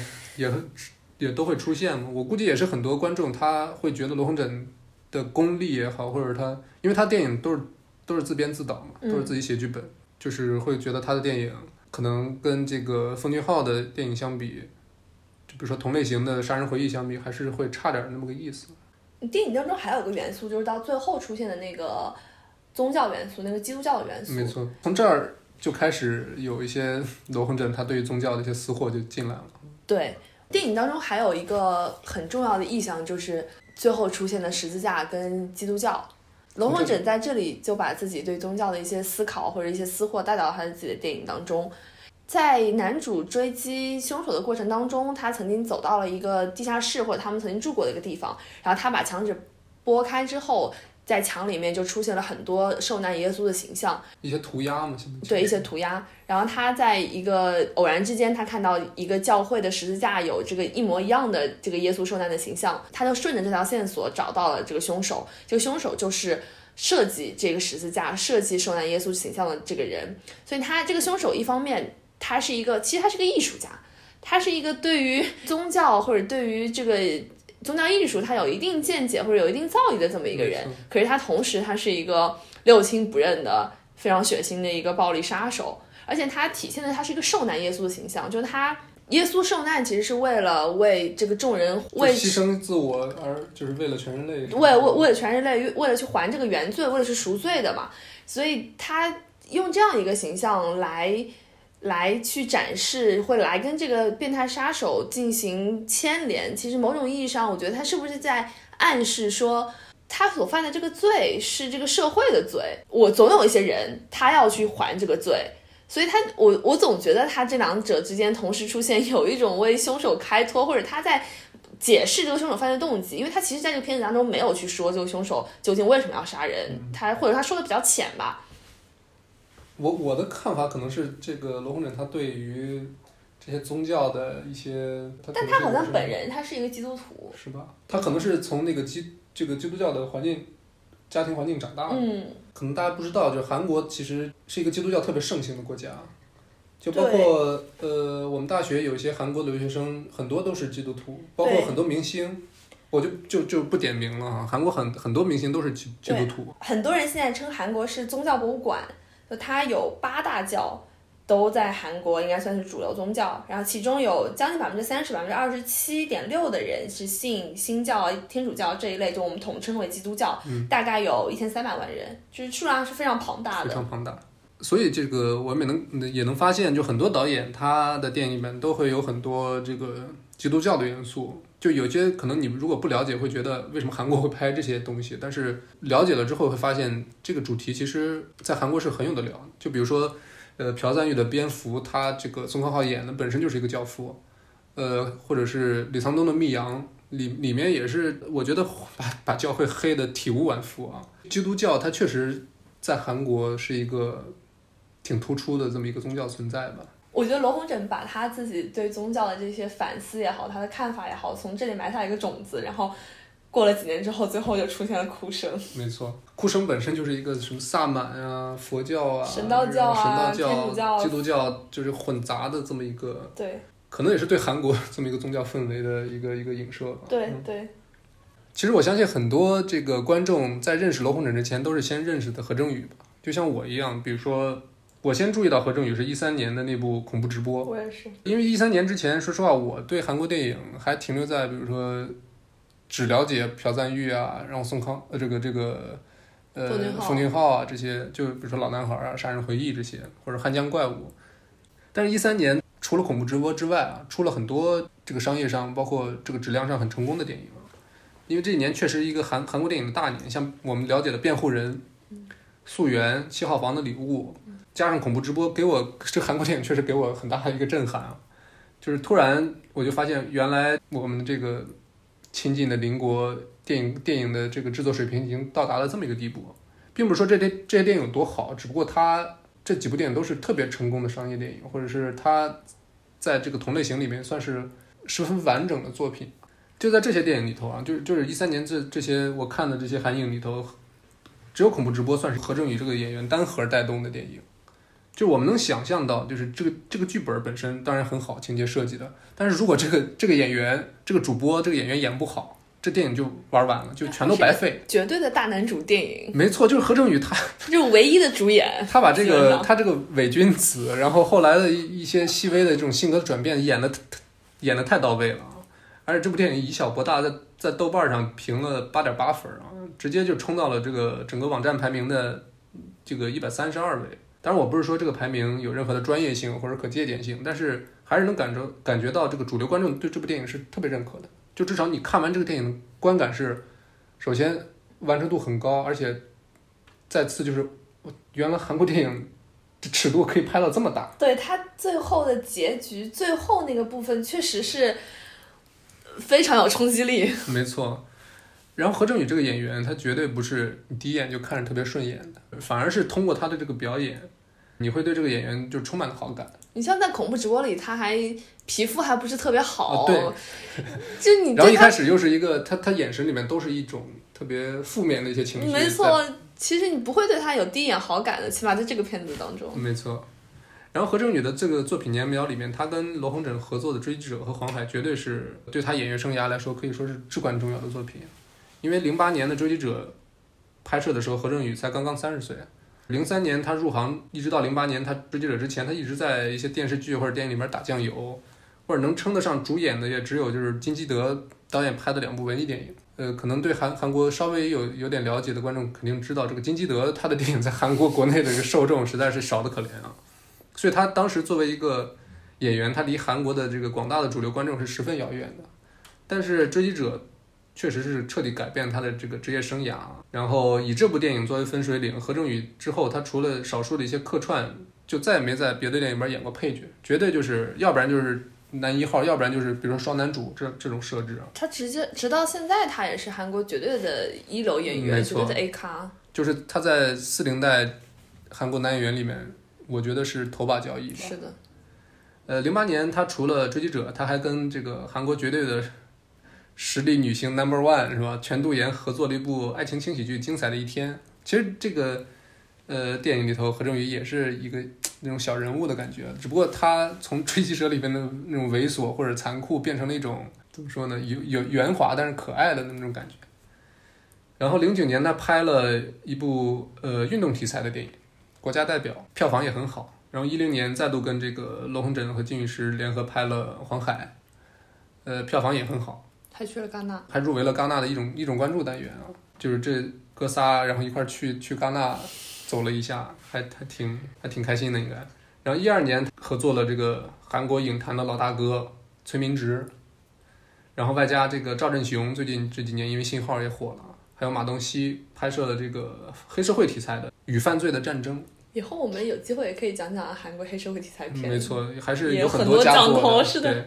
也都会出现。我估计也是很多观众他会觉得罗红枕的功力也好，或者他因为他电影都是自编自导嘛，都是自己写剧本，就是会觉得他的电影可能跟这个奉俊昊的电影相比，就比如说同类型的《杀人回忆》相比，还是会差点那么个意思。电影当中还有个元素，就是到最后出现的那个宗教元素，那个基督教的元素。没错，从这儿就开始有一些罗红枕他对于宗教的一些私货就进来了。对，电影当中还有一个很重要的意象，就是最后出现的十字架跟基督教。罗红枕在这里就把自己对宗教的一些思考或者一些私货带到他自己的电影当中。在男主追击凶手的过程当中，他曾经走到了一个地下室，或者他们曾经住过的一个地方，然后他把墙纸拨开之后，在墙里面就出现了很多受难耶稣的形象，一些涂鸦嘛，对，一些涂鸦。然后他在一个偶然之间，他看到一个教会的十字架有这个一模一样的这个耶稣受难的形象，他就顺着这条线索找到了这个凶手。这个凶手就是设计这个十字架、设计受难耶稣形象的这个人。所以他这个凶手一方面他是一个，其实他是个艺术家，他是一个对于宗教或者对于这个宗教艺术他有一定见解或者有一定造诣的这么一个人，可是他同时他是一个六亲不认的非常血腥的一个暴力杀手，而且他体现的他是一个受难耶稣的形象，就是他耶稣受难其实是为了为这个众人为牺牲自我，而就是为了全人类，为了全人类，为了去还这个原罪，为了去赎罪的嘛。所以他用这样一个形象来去展示，会来跟这个变态杀手进行牵连。其实某种意义上我觉得他是不是在暗示说他所犯的这个罪是这个社会的罪，我总有一些人他要去还这个罪。所以我总觉得他这两者之间同时出现，有一种为凶手开脱，或者他在解释这个凶手犯罪动机，因为他其实在这个片子当中没有去说这个凶手究竟为什么要杀人，他或者他说的比较浅吧。我的看法可能是这个罗红枕他对于这些宗教的一些，但他好像本人他是一个基督徒，是吧？他可能是从那个基督教的环境、家庭环境长大的。可能大家不知道，就是韩国其实是一个基督教特别盛行的国家，就包括我们大学有一些韩国留学生，很多都是基督徒，包括很多明星。我就不点名了啊，韩国很多明星都是基督徒。很多人现在称韩国是宗教博物馆。就它有8大教都在韩国应该算是主流宗教，然后其中有将近 30%、 27.6% 的人是信新教、天主教这一类，就我们统称为基督教，大概有1300万人，就是数量是非常庞大的，非常庞大。所以这个我们也能发现，就很多导演他的电影里面都会有很多这个基督教的元素，就有些可能你们如果不了解会觉得为什么韩国会拍这些东西，但是了解了之后会发现这个主题其实在韩国是很有的聊。就比如说朴赞郁的蝙蝠，他这个宋康昊演的本身就是一个教父，或者是李沧东的密阳里面也是，我觉得把教会黑的体无完肤啊。基督教它确实在韩国是一个挺突出的这么一个宗教存在吧。我觉得罗红枕把他自己对宗教的这些反思也好，他的看法也好，从这里埋下一个种子，然后过了几年之后，最后就出现了哭声。没错，哭声本身就是一个什么萨满啊、佛教啊、神道教、天主教、基督教，就是混杂的这么一个，对，可能也是对韩国这么一个宗教氛围的一个影射吧。对对。其实我相信很多这个观众在认识罗红枕之前，都是先认识的何正宇吧，就像我一样，比如说。我先注意到何正宇是13年的那部恐怖直播，我也是，因为13年之前，说实话，我对韩国电影还停留在比如说只了解朴赞郁啊，然后宋康奉俊昊啊这些，就比如说老男孩啊、杀人回忆这些，或者汉江怪物。但是13年除了恐怖直播之外啊，出了很多这个商业上包括这个质量上很成功的电影，因为这一年确实一个韩国电影的大年，像我们了解的《辩护人》、溯源、7号房的礼物，加上恐怖直播，给我这韩国电影确实给我很大的一个震撼啊！就是突然我就发现，原来我们这个亲近的邻国电影的这个制作水平已经到达了这么一个地步，并不是说这些电影有多好，只不过它这几部电影都是特别成功的商业电影，或者是它在这个同类型里面算是十分完整的作品。就在这些电影里头啊，就是13年这些我看的这些韩影里头，只有恐怖直播算是何正宇这个演员单核带动的电影。就我们能想象到，就是这个剧本本身当然很好，情节设计的，但是如果这个演员、这个主播、这个演员演不好，这电影就玩完了，就全都白费。绝对的大男主电影。没错，就是何正宇他就是唯一的主演。他把他这个伪君子，然后后来的一些细微的这种性格转变演得太到位了，而且这部电影以小博大，在豆瓣上评了8.8分啊，直接就冲到了这个整个网站排名的这个132位。当然我不是说这个排名有任何的专业性或者可借鉴性，但是还是能感觉到这个主流观众对这部电影是特别认可的，就至少你看完这个电影的观感是，首先完成度很高，而且再次就是原来韩国电影尺度可以拍到这么大。对，他最后的结局，最后那个部分确实是非常有冲击力。没错。然后何正宇这个演员，他绝对不是你第一眼就看着特别顺眼的，反而是通过他的这个表演，你会对这个演员就充满好感。你像在恐怖直播里，他还皮肤还不是特别好，对，就你对他。然后一开始又是一个他眼神里面都是一种特别负面的一些情绪。没错，其实你不会对他有第一眼好感的，起码在这个片子当中。没错。然后何正宇的这个作品年表里面，他跟罗洪枕合作的《追击者》和《黄海》绝对是对他演员生涯来说可以说是至关重要的作品。因为08年的《追击者》拍摄的时候，何正宇才刚刚30岁。03年他入行，一直到08年他《追击者》之前，他一直在一些电视剧或者电影里面打酱油，或者能称得上主演的也只有就是金基德导演拍的2部文艺电影。可能对韩国稍微有点了解的观众肯定知道，这个金基德他的电影在韩国国内的一个受众实在是少得可怜啊。所以他当时作为一个演员，他离韩国的这个广大的主流观众是十分遥远的。但是《追击者》确实是彻底改变他的这个职业生涯，然后以这部电影作为分水岭，何正宇之后他除了少数的一些客串，就再也没在别的电影里面演过配角，绝对就是要不然就是男一号，要不然就是比如说双男主这种设置。他直到现在他也是韩国绝对的一流演员，绝对的 A 咖，就是他在40代韩国男演员里面我觉得是头把交椅吧。是的。08年他除了《追击者》，他还跟这个韩国绝对的实力女星 No.1 是吧，全度妍合作了一部爱情轻喜剧《精彩的一天》。其实这个电影里头，何正宇也是一个那种小人物的感觉，只不过他从追击者里边的那种猥琐或者残酷变成了一种怎么说呢，有圆滑但是可爱的那种感觉。然后09年他拍了一部运动题材的电影《国家代表》，票房也很好。然后10年再度跟这个罗洪枕和金宇石联合拍了《黄海》，票房也很好，还去了戛纳，还入围了戛纳的一种关注单元啊，就是这哥仨然后一块去戛纳走了一下，还挺开心的应该。然后12年合作了这个韩国影坛的老大哥崔明植，然后外加这个赵振雄最近这几年因为信号也火了，还有马东锡拍摄了这个黑社会题材的《与犯罪的战争》。以后我们有机会也可以讲讲韩国黑社会题材片，没错，还是有很多佳作的。对。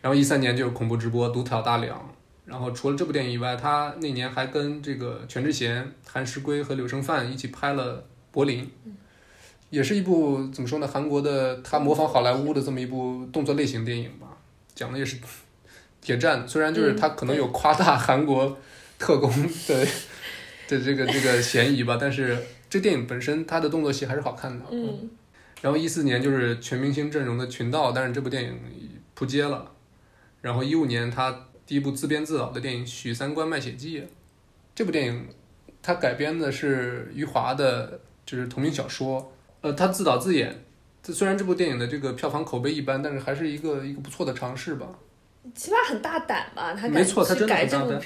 然后13年就是恐怖直播独挑大梁，然后除了这部电影以外，他那年还跟这个全智贤、韩石圭和柳生范一起拍了《柏林》，也是一部怎么说呢，韩国的他模仿好莱坞的这么一部动作类型电影吧，讲的也是谍战，虽然就是他可能有夸大韩国特工的这个嫌疑吧，但是这电影本身他的动作戏还是好看的。嗯。然后14年就是全明星阵容的《群盗》，但是这部电影扑街了。然后15年他第一部自编自导的电影《许三观卖血记》，这部电影他改编的是余华的就是同名小说，他自导自演，虽然这部电影的这个票房口碑一般，但是还是一个不错的尝试吧，起码很大胆吧，他没错，他真的很大胆。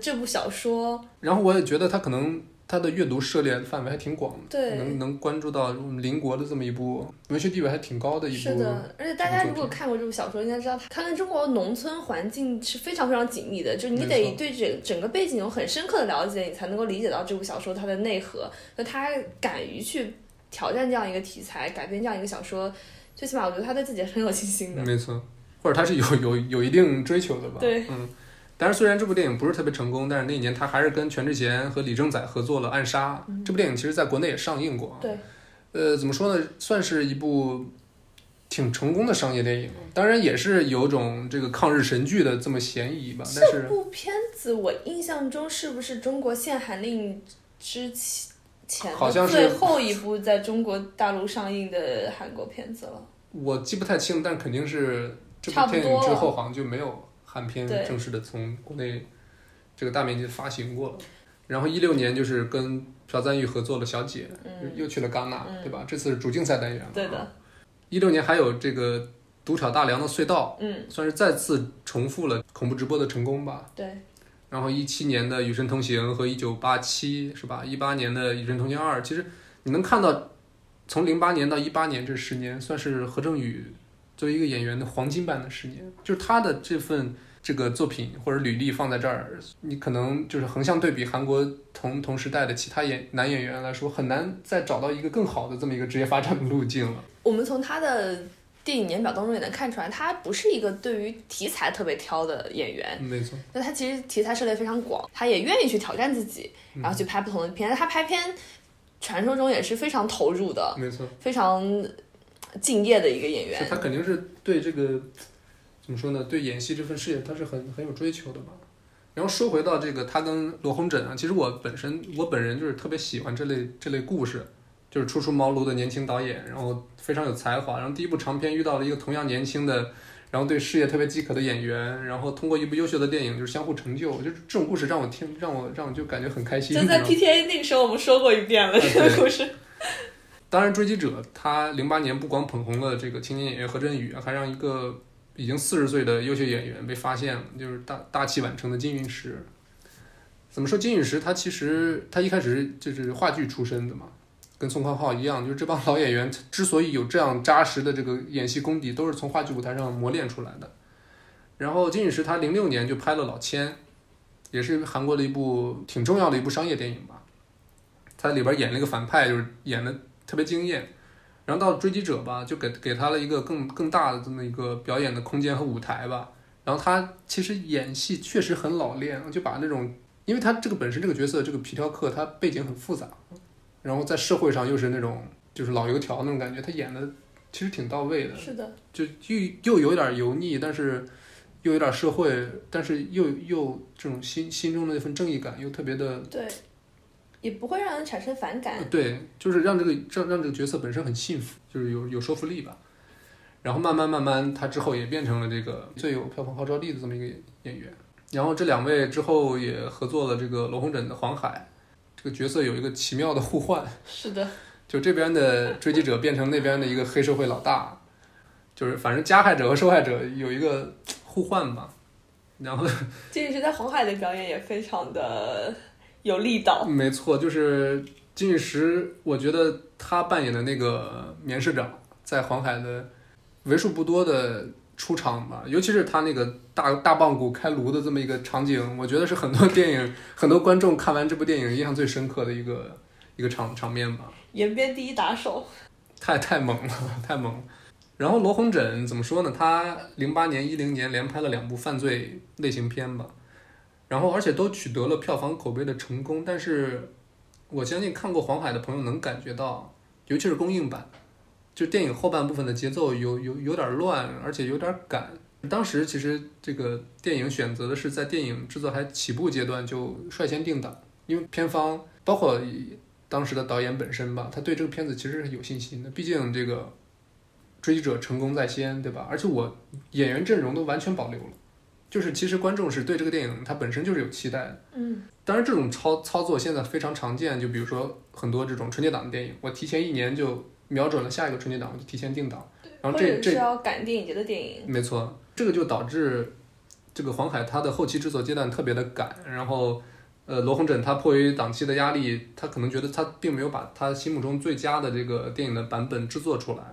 这部小说，然后我也觉得他可能他的阅读涉猎范围还挺广的，对，能关注到邻国的这么一部文学地位还挺高的一部。是的，而且大家如果看过这部小说，应该知道它跟中国农村环境是非常非常紧密的，就你得对整个背景有很深刻的了解，你才能够理解到这部小说它的内核。那他敢于去挑战这样一个题材，改编这样一个小说，最起码我觉得他对自己很有信心的。没错，或者他是有一定追求的吧。对，嗯。但是虽然这部电影不是特别成功，但是那年他还是跟全智贤和李正宰合作了《暗杀》。这部电影其实在国内也上映过。对，怎么说呢，算是一部挺成功的商业电影，当然也是有种这个抗日神剧的这么嫌疑吧。但是这部片子我印象中是不是中国限韩令之前的最后一部在中国大陆上映的韩国片子了？我记不太清，但肯定是这部电影之后好像就没有韩片正式的从国内这个大面积发行过了。然后16年就是跟朴赞郁合作了《小姐》，又去了戛纳，对吧？这次是主竞赛单元嘛。对的。16年还有这个独挑大梁的《隧道》，算是再次重复了恐怖直播的成功吧。对。然后17年的《与神同行》和1987是吧？18年的《与神同行2》，其实你能看到，从08年到18年这10年，算是何正宇作为一个演员的黄金般的10年，就是他的这份这个作品或者履历放在这儿，你可能就是横向对比韩国同时代的其他男演员来说，很难再找到一个更好的这么一个职业发展的路径了。我们从他的电影年表当中也能看出来，他不是一个对于题材特别挑的演员，没错。那他其实题材涉猎非常广，他也愿意去挑战自己，然后去拍不同的片。他拍片传说中也是非常投入的，没错，非常敬业的一个演员。他肯定是对这个怎么说呢？对演戏这份事业，他是很有追求的嘛。然后说回到这个他跟罗红枕啊，其实我本人就是特别喜欢这类故事，就是初出茅庐的年轻导演，然后非常有才华，然后第一部长片遇到了一个同样年轻的，然后对事业特别饥渴的演员，然后通过一部优秀的电影就是相互成就，就是这种故事让我就感觉很开心。就在 PTA 那个时候我们说过一遍了这个故事。当然《追击者》他08年不光捧红了这个青年演员何振宇，还让一个已经40岁的优秀演员被发现了，就是大器晚成的金云石。怎么说，金云石他一开始就是话剧出身的嘛，跟宋康昊一样，就是这帮老演员之所以有这样扎实的这个演戏功底，都是从话剧舞台上磨练出来的。然后金宇石他06年就拍了《老千》，也是韩国的一部挺重要的一部商业电影吧。他里边演了一个反派，就是演的特别惊艳。然后到《追击者》吧，就给他了一个更大的这么一个表演的空间和舞台吧。然后他其实演戏确实很老练，就把那种，因为他这个本身这个角色这个皮条客他背景很复杂。然后在社会上又是那种就是老油条那种感觉，他演的其实挺到位的。是的，就又有点油腻，但是又有点社会，但是又这种心中的那份正义感又特别的，对，也不会让人产生反感。对，就是让这个角色本身很幸福，就是有说服力吧。然后慢慢他之后也变成了这个最有票房号召力的这么一个演员。然后这两位之后也合作了这个罗红枕的黄海。这个角色有一个奇妙的互换，是的，就这边的追击者变成那边的一个黑社会老大，就是反正加害者和受害者有一个互换吧。然后金宇石在红海的表演也非常的有力道，没错，就是金宇石，我觉得他扮演的那个棉市长在黄海的为数不多的出场吧，尤其是他那个大棒骨开颅的这么一个场景，我觉得是很多观众看完这部电影印象最深刻的一个场面吧。延边第一打手，太猛了。然后罗红枕怎么说呢？他08年、10年连拍了2部犯罪类型片吧，然后而且都取得了票房口碑的成功。但是我相信看过《黄海》的朋友能感觉到，尤其是公映版。就电影后半部分的节奏有点乱，而且有点赶。当时其实这个电影选择的是在电影制作还起步阶段就率先定档，因为片方包括当时的导演本身吧，他对这个片子其实是有信心的，毕竟这个追击者成功在先，对吧？而且我演员阵容都完全保留了，就是其实观众是对这个电影它本身就是有期待的。当然这种操作现在非常常见，就比如说很多这种春节档的电影，我提前1年就瞄准了下一个春节档，我就提前定档，然后这是要赶电影节的电影，没错，这个就导致这个黄海他的后期制作阶段特别的赶，然后罗红枕他迫于档期的压力，他可能觉得他并没有把他心目中最佳的这个电影的版本制作出来。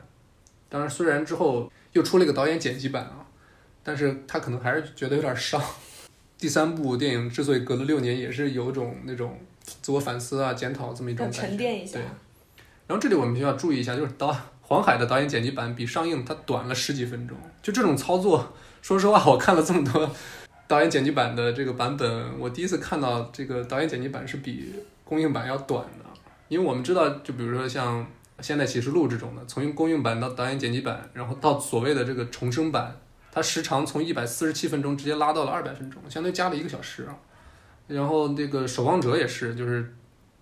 当然虽然之后又出了一个导演剪辑版啊，但是他可能还是觉得有点伤。第3部电影之所以隔了6年，也是有种那种自我反思啊、检讨这么一种感觉，沉淀一下。对，然后这里我们就要注意一下，就是黄海的导演剪辑版比上映它短了10几分钟，就这种操作，说实话我看了这么多导演剪辑版的这个版本，我第一次看到这个导演剪辑版是比公映版要短的。因为我们知道，就比如说像《现代启示录》这种的，从公映版到导演剪辑版，然后到所谓的这个重生版，它时长从147分钟直接拉到了200分钟，相当于加了1个小时。然后那个《守望者》也是，就是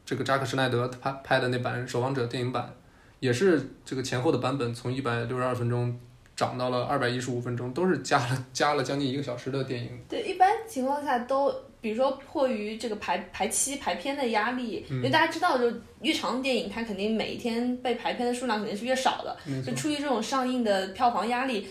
这个扎克施奈德拍的那版《守望者》电影版，也是这个前后的版本从162分钟涨到了215分钟，都是加了将近1个小时的电影。对，一般情况下都，比如说迫于这个排片的压力，因为大家知道，就越长电影它肯定每一天被排片的数量肯定是越少的，就出于这种上映的票房压力，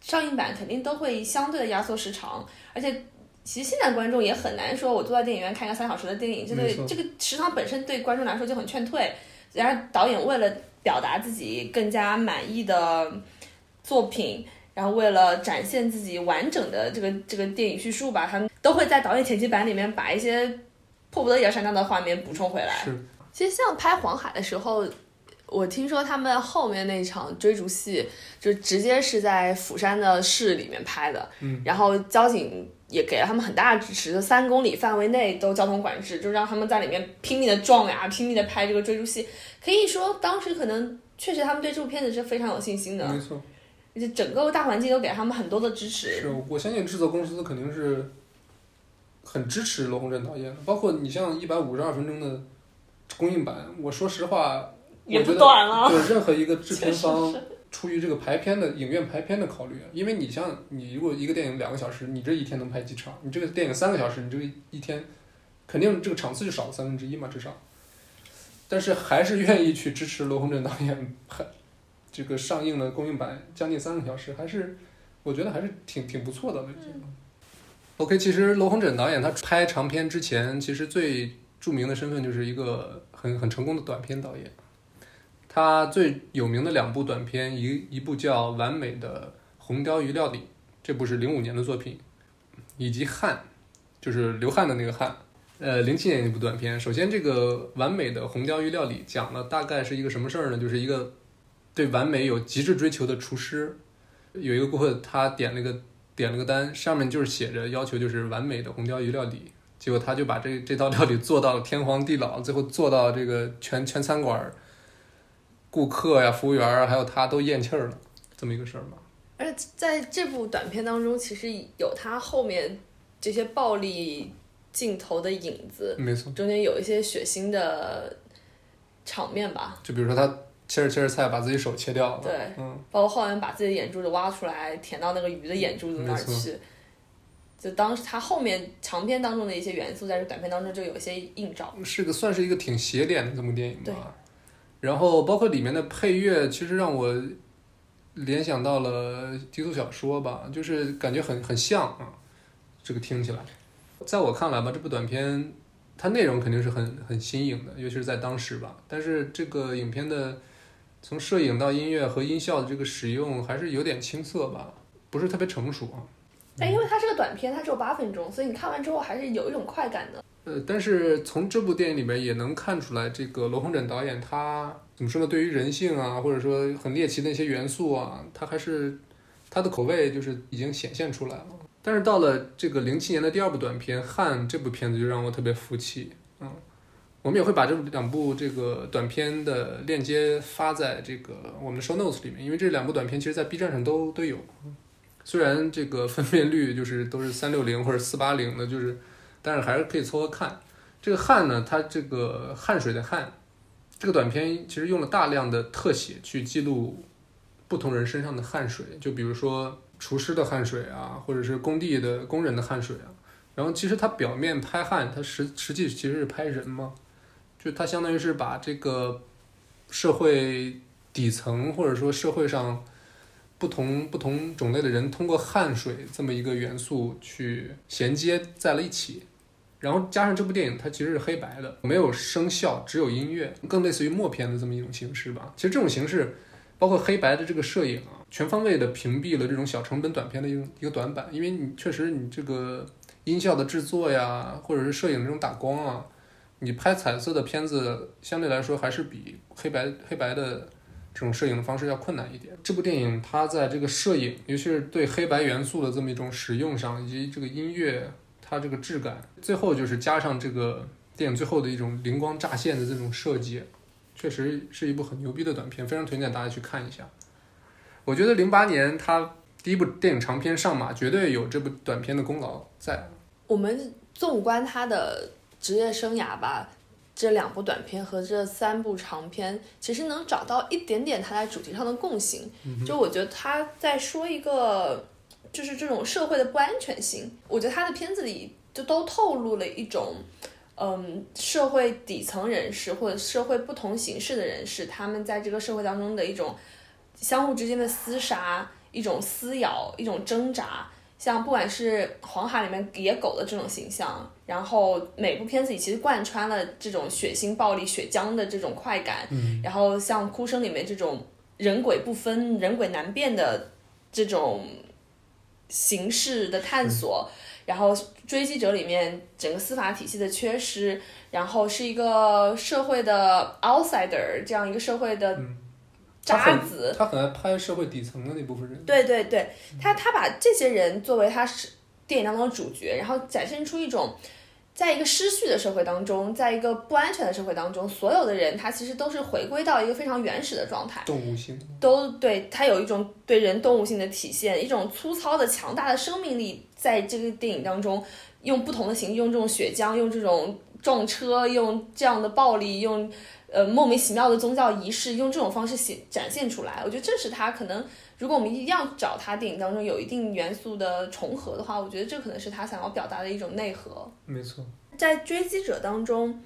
上映版肯定都会相对的压缩时长，而且。其实现在观众也很难说，我坐在电影院看一个3小时的电影，这个时长本身对观众来说就很劝退。然而导演为了表达自己更加满意的作品，然后为了展现自己完整的这个电影叙述吧，他们都会在导演剪辑版里面把一些迫不得已要删掉的画面补充回来。是，其实像拍《黄海》的时候，我听说他们后面那场追逐戏就直接是在釜山的市里面拍的，然后交警也给了他们很大的支持，就3公里范围内都交通管制，就让他们在里面拼命的撞呀，拼命的拍这个追逐戏。可以说当时可能确实他们对这部片子是非常有信心的，没错，而且整个大环境都给他们很多的支持。是，我相信制作公司肯定是很支持罗洪镇导演的，包括你像152分钟的公映版，我说实话也不短了。对任何一个制片方，出于这个排片的影院排片的考虑，因为你像你如果一个电影2个小时，你这一天能拍几场？你这个电影3个小时，你这个一天肯定这个场次就少了1/3嘛，至少。但是还是愿意去支持罗洪镇导演，这个上映了公映版将近3个小时，还是我觉得还是挺不错的。OK， 其实罗洪镇导演他拍长片之前，其实最著名的身份就是一个很成功的短片导演。他最有名的2部短片，一部叫《完美的红鲷鱼料理》，这部是05年的作品，以及《汉》，就是刘汉的那个汉，07年一部短片。首先，这个《完美的红鲷鱼料理》讲了大概是一个什么事儿呢？就是一个对完美有极致追求的厨师，有一个顾客他点了个单，上面就是写着要求就是完美的红鲷鱼料理，结果他就把这道料理做到天荒地老，最后做到这个全餐馆。顾客呀，服务员啊，还有他都咽气儿了，这么一个事儿嘛。而且在这部短片当中，其实有他后面这些暴力镜头的影子，没错，中间有一些血腥的场面吧。就比如说他切着菜，把自己手切掉了，对，包括后面把自己的眼珠子挖出来，舔到那个鱼的眼珠子那儿去。就当时他后面长片当中的一些元素，在这短片当中就有一些映照。算是一个挺邪典的这部电影吧。对。然后包括里面的配乐，其实让我联想到了低俗小说吧，就是感觉很像啊。这个听起来，在我看来吧，这部短片它内容肯定是很新颖的，尤其是在当时吧。但是这个影片的从摄影到音乐和音效的这个使用还是有点青涩吧，不是特别成熟啊。但因为它是个短片，它只有8分钟，所以你看完之后还是有一种快感的。但是从这部电影里面也能看出来，这个罗洪镇导演他怎么说呢？对于人性啊，或者说很猎奇的一些元素啊，他的口味就是已经显现出来了。但是到了这个07年的第2部短片《汉》，这部片子就让我特别服气。我们也会把这2部这个短片的链接发在这个我们的 show notes 里面，因为这2部短片其实在 B 站上都有，虽然这个分辨率就是都是360或者480的，就是。但是还是可以凑合看。这个汉呢，它这个汗水的汗，这个短片其实用了大量的特写去记录不同人身上的汗水，就比如说厨师的汗水啊，或者是工地的工人的汗水啊。然后其实它表面拍汗，它实际其实是拍人嘛，就它相当于是把这个社会底层或者说社会上不同种类的人通过汗水这么一个元素去衔接在了一起。然后加上这部电影它其实是黑白的，没有声效，只有音乐，更类似于默片的这么一种形式吧。其实这种形式包括黑白的这个摄影啊，全方位的屏蔽了这种小成本短片的一个短板。因为你确实你这个音效的制作呀，或者是摄影这种打光啊，你拍彩色的片子相对来说还是比黑白的这种摄影的方式要困难一点。这部电影它在这个摄影，尤其是对黑白元素的这么一种使用上，以及这个音乐它这个质感，最后就是加上这个电影最后的一种灵光乍现的这种设计，确实是一部很牛逼的短片，非常推荐大家去看一下。我觉得08年它第1部电影长片上马，绝对有这部短片的功劳在。我们纵观它的职业生涯吧，这2部短片和这3部长片其实能找到一点点它在主题上的共性。就我觉得他在说一个就是这种社会的不安全性，我觉得他的片子里就都透露了一种社会底层人士或者社会不同形式的人士，他们在这个社会当中的一种相互之间的厮杀，一种撕咬，一种挣扎。像不管是黄海里面野狗的这种形象，然后每部片子里其实贯穿了这种血腥暴力血浆的这种快感，然后像哭声里面这种人鬼不分人鬼难辨的这种形式的探索，然后追击者里面整个司法体系的缺失，然后是一个社会的 outsider 这样一个社会的渣子，他很爱拍社会底层的那部分人，对对对，他把这些人作为他是电影当中的主角，然后展现出一种在一个失序的社会当中，在一个不安全的社会当中，所有的人他其实都是回归到一个非常原始的状态，动物性都对，他有一种对人动物性的体现，一种粗糙的强大的生命力在这个电影当中用不同的形式，用这种血浆，用这种撞车，用这样的暴力，用莫名其妙的宗教仪式，用这种方式展现出来。我觉得这是他可能，如果我们一定要找他电影当中有一定元素的重合的话，我觉得这可能是他想要表达的一种内核。没错，在追击者当中，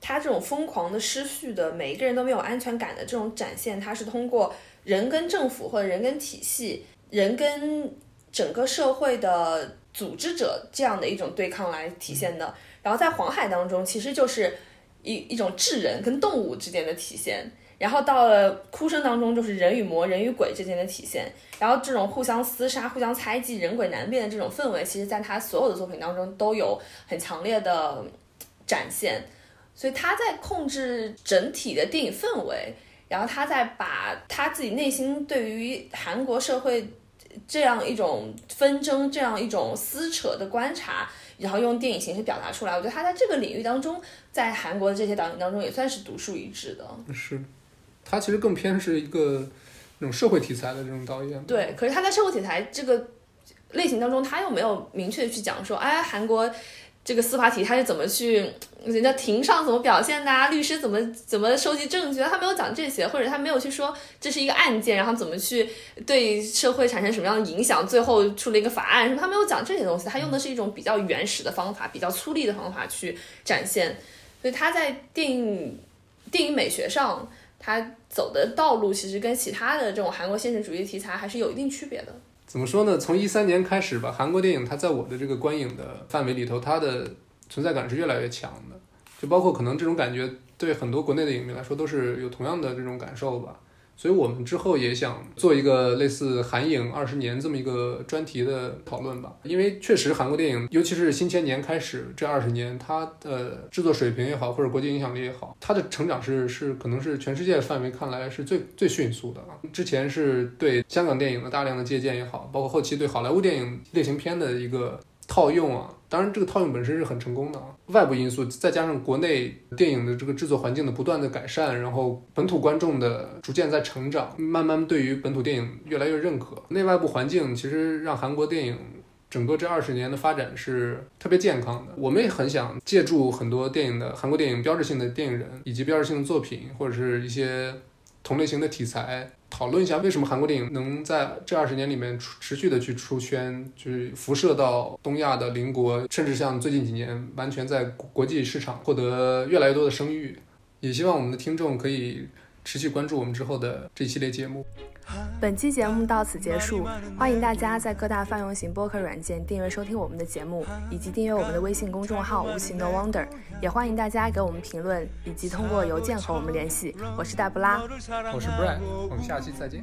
他这种疯狂的失序的每一个人都没有安全感的这种展现，他是通过人跟政府或者人跟体系，人跟整个社会的组织者这样的一种对抗来体现的。然后在黄海当中其实就是一种智人跟动物之间的体现，然后到了哭声当中就是人与魔人与鬼之间的体现，然后这种互相厮杀互相猜忌人鬼难辨的这种氛围其实在他所有的作品当中都有很强烈的展现，所以他在控制整体的电影氛围，然后他在把他自己内心对于韩国社会这样一种纷争这样一种撕扯的观察，然后用电影形式表达出来。我觉得他在这个领域当中，在韩国的这些导演当中也算是独树一帜的。是，他其实更偏是一个那种社会题材的这种导演。对，可是他在社会题材这个类型当中，他又没有明确去讲说，哎，韩国这个司法体系他是怎么去人家庭上怎么表现的啊，律师怎么收集证据，他没有讲这些，或者他没有去说这是一个案件，然后怎么去对社会产生什么样的影响，最后出了一个法案什么，他没有讲这些东西，他用的是一种比较原始的方法，比较粗粝的方法去展现。所以他在电影美学上他走的道路其实跟其他的这种韩国现实主义题材还是有一定区别的。怎么说呢，从2013年开始吧，韩国电影它在我的这个观影的范围里头，它的存在感是越来越强的，就包括可能这种感觉对很多国内的影迷来说都是有同样的这种感受吧。所以我们之后也想做一个类似韩影20年这么一个专题的讨论吧，因为确实韩国电影尤其是新千年开始这20年，它的制作水平也好或者国际影响力也好，它的成长是可能是全世界范围看来是最迅速的啊。之前是对香港电影的大量的借鉴也好，包括后期对好莱坞电影类型片的一个套用啊，当然这个套用本身是很成功的啊。外部因素再加上国内电影的这个制作环境的不断的改善，然后本土观众的逐渐在成长，慢慢对于本土电影越来越认可，内外部环境其实让韩国电影整个这20年的发展是特别健康的。我们也很想借助很多电影的韩国电影标志性的电影人以及标志性的作品或者是一些同类型的题材，讨论一下为什么韩国电影能在这20年里面持续的去出圈，去辐射到东亚的邻国，甚至像最近几年完全在国际市场获得越来越多的声誉。也希望我们的听众可以持续关注我们之后的这一系列节目。本期节目到此结束，欢迎大家在各大泛用型播客软件订阅收听我们的节目，以及订阅我们的微信公众号无形 NoWonder， 也欢迎大家给我们评论以及通过邮件和我们联系。我是黛布拉，我是 Brad， 我们下期再见。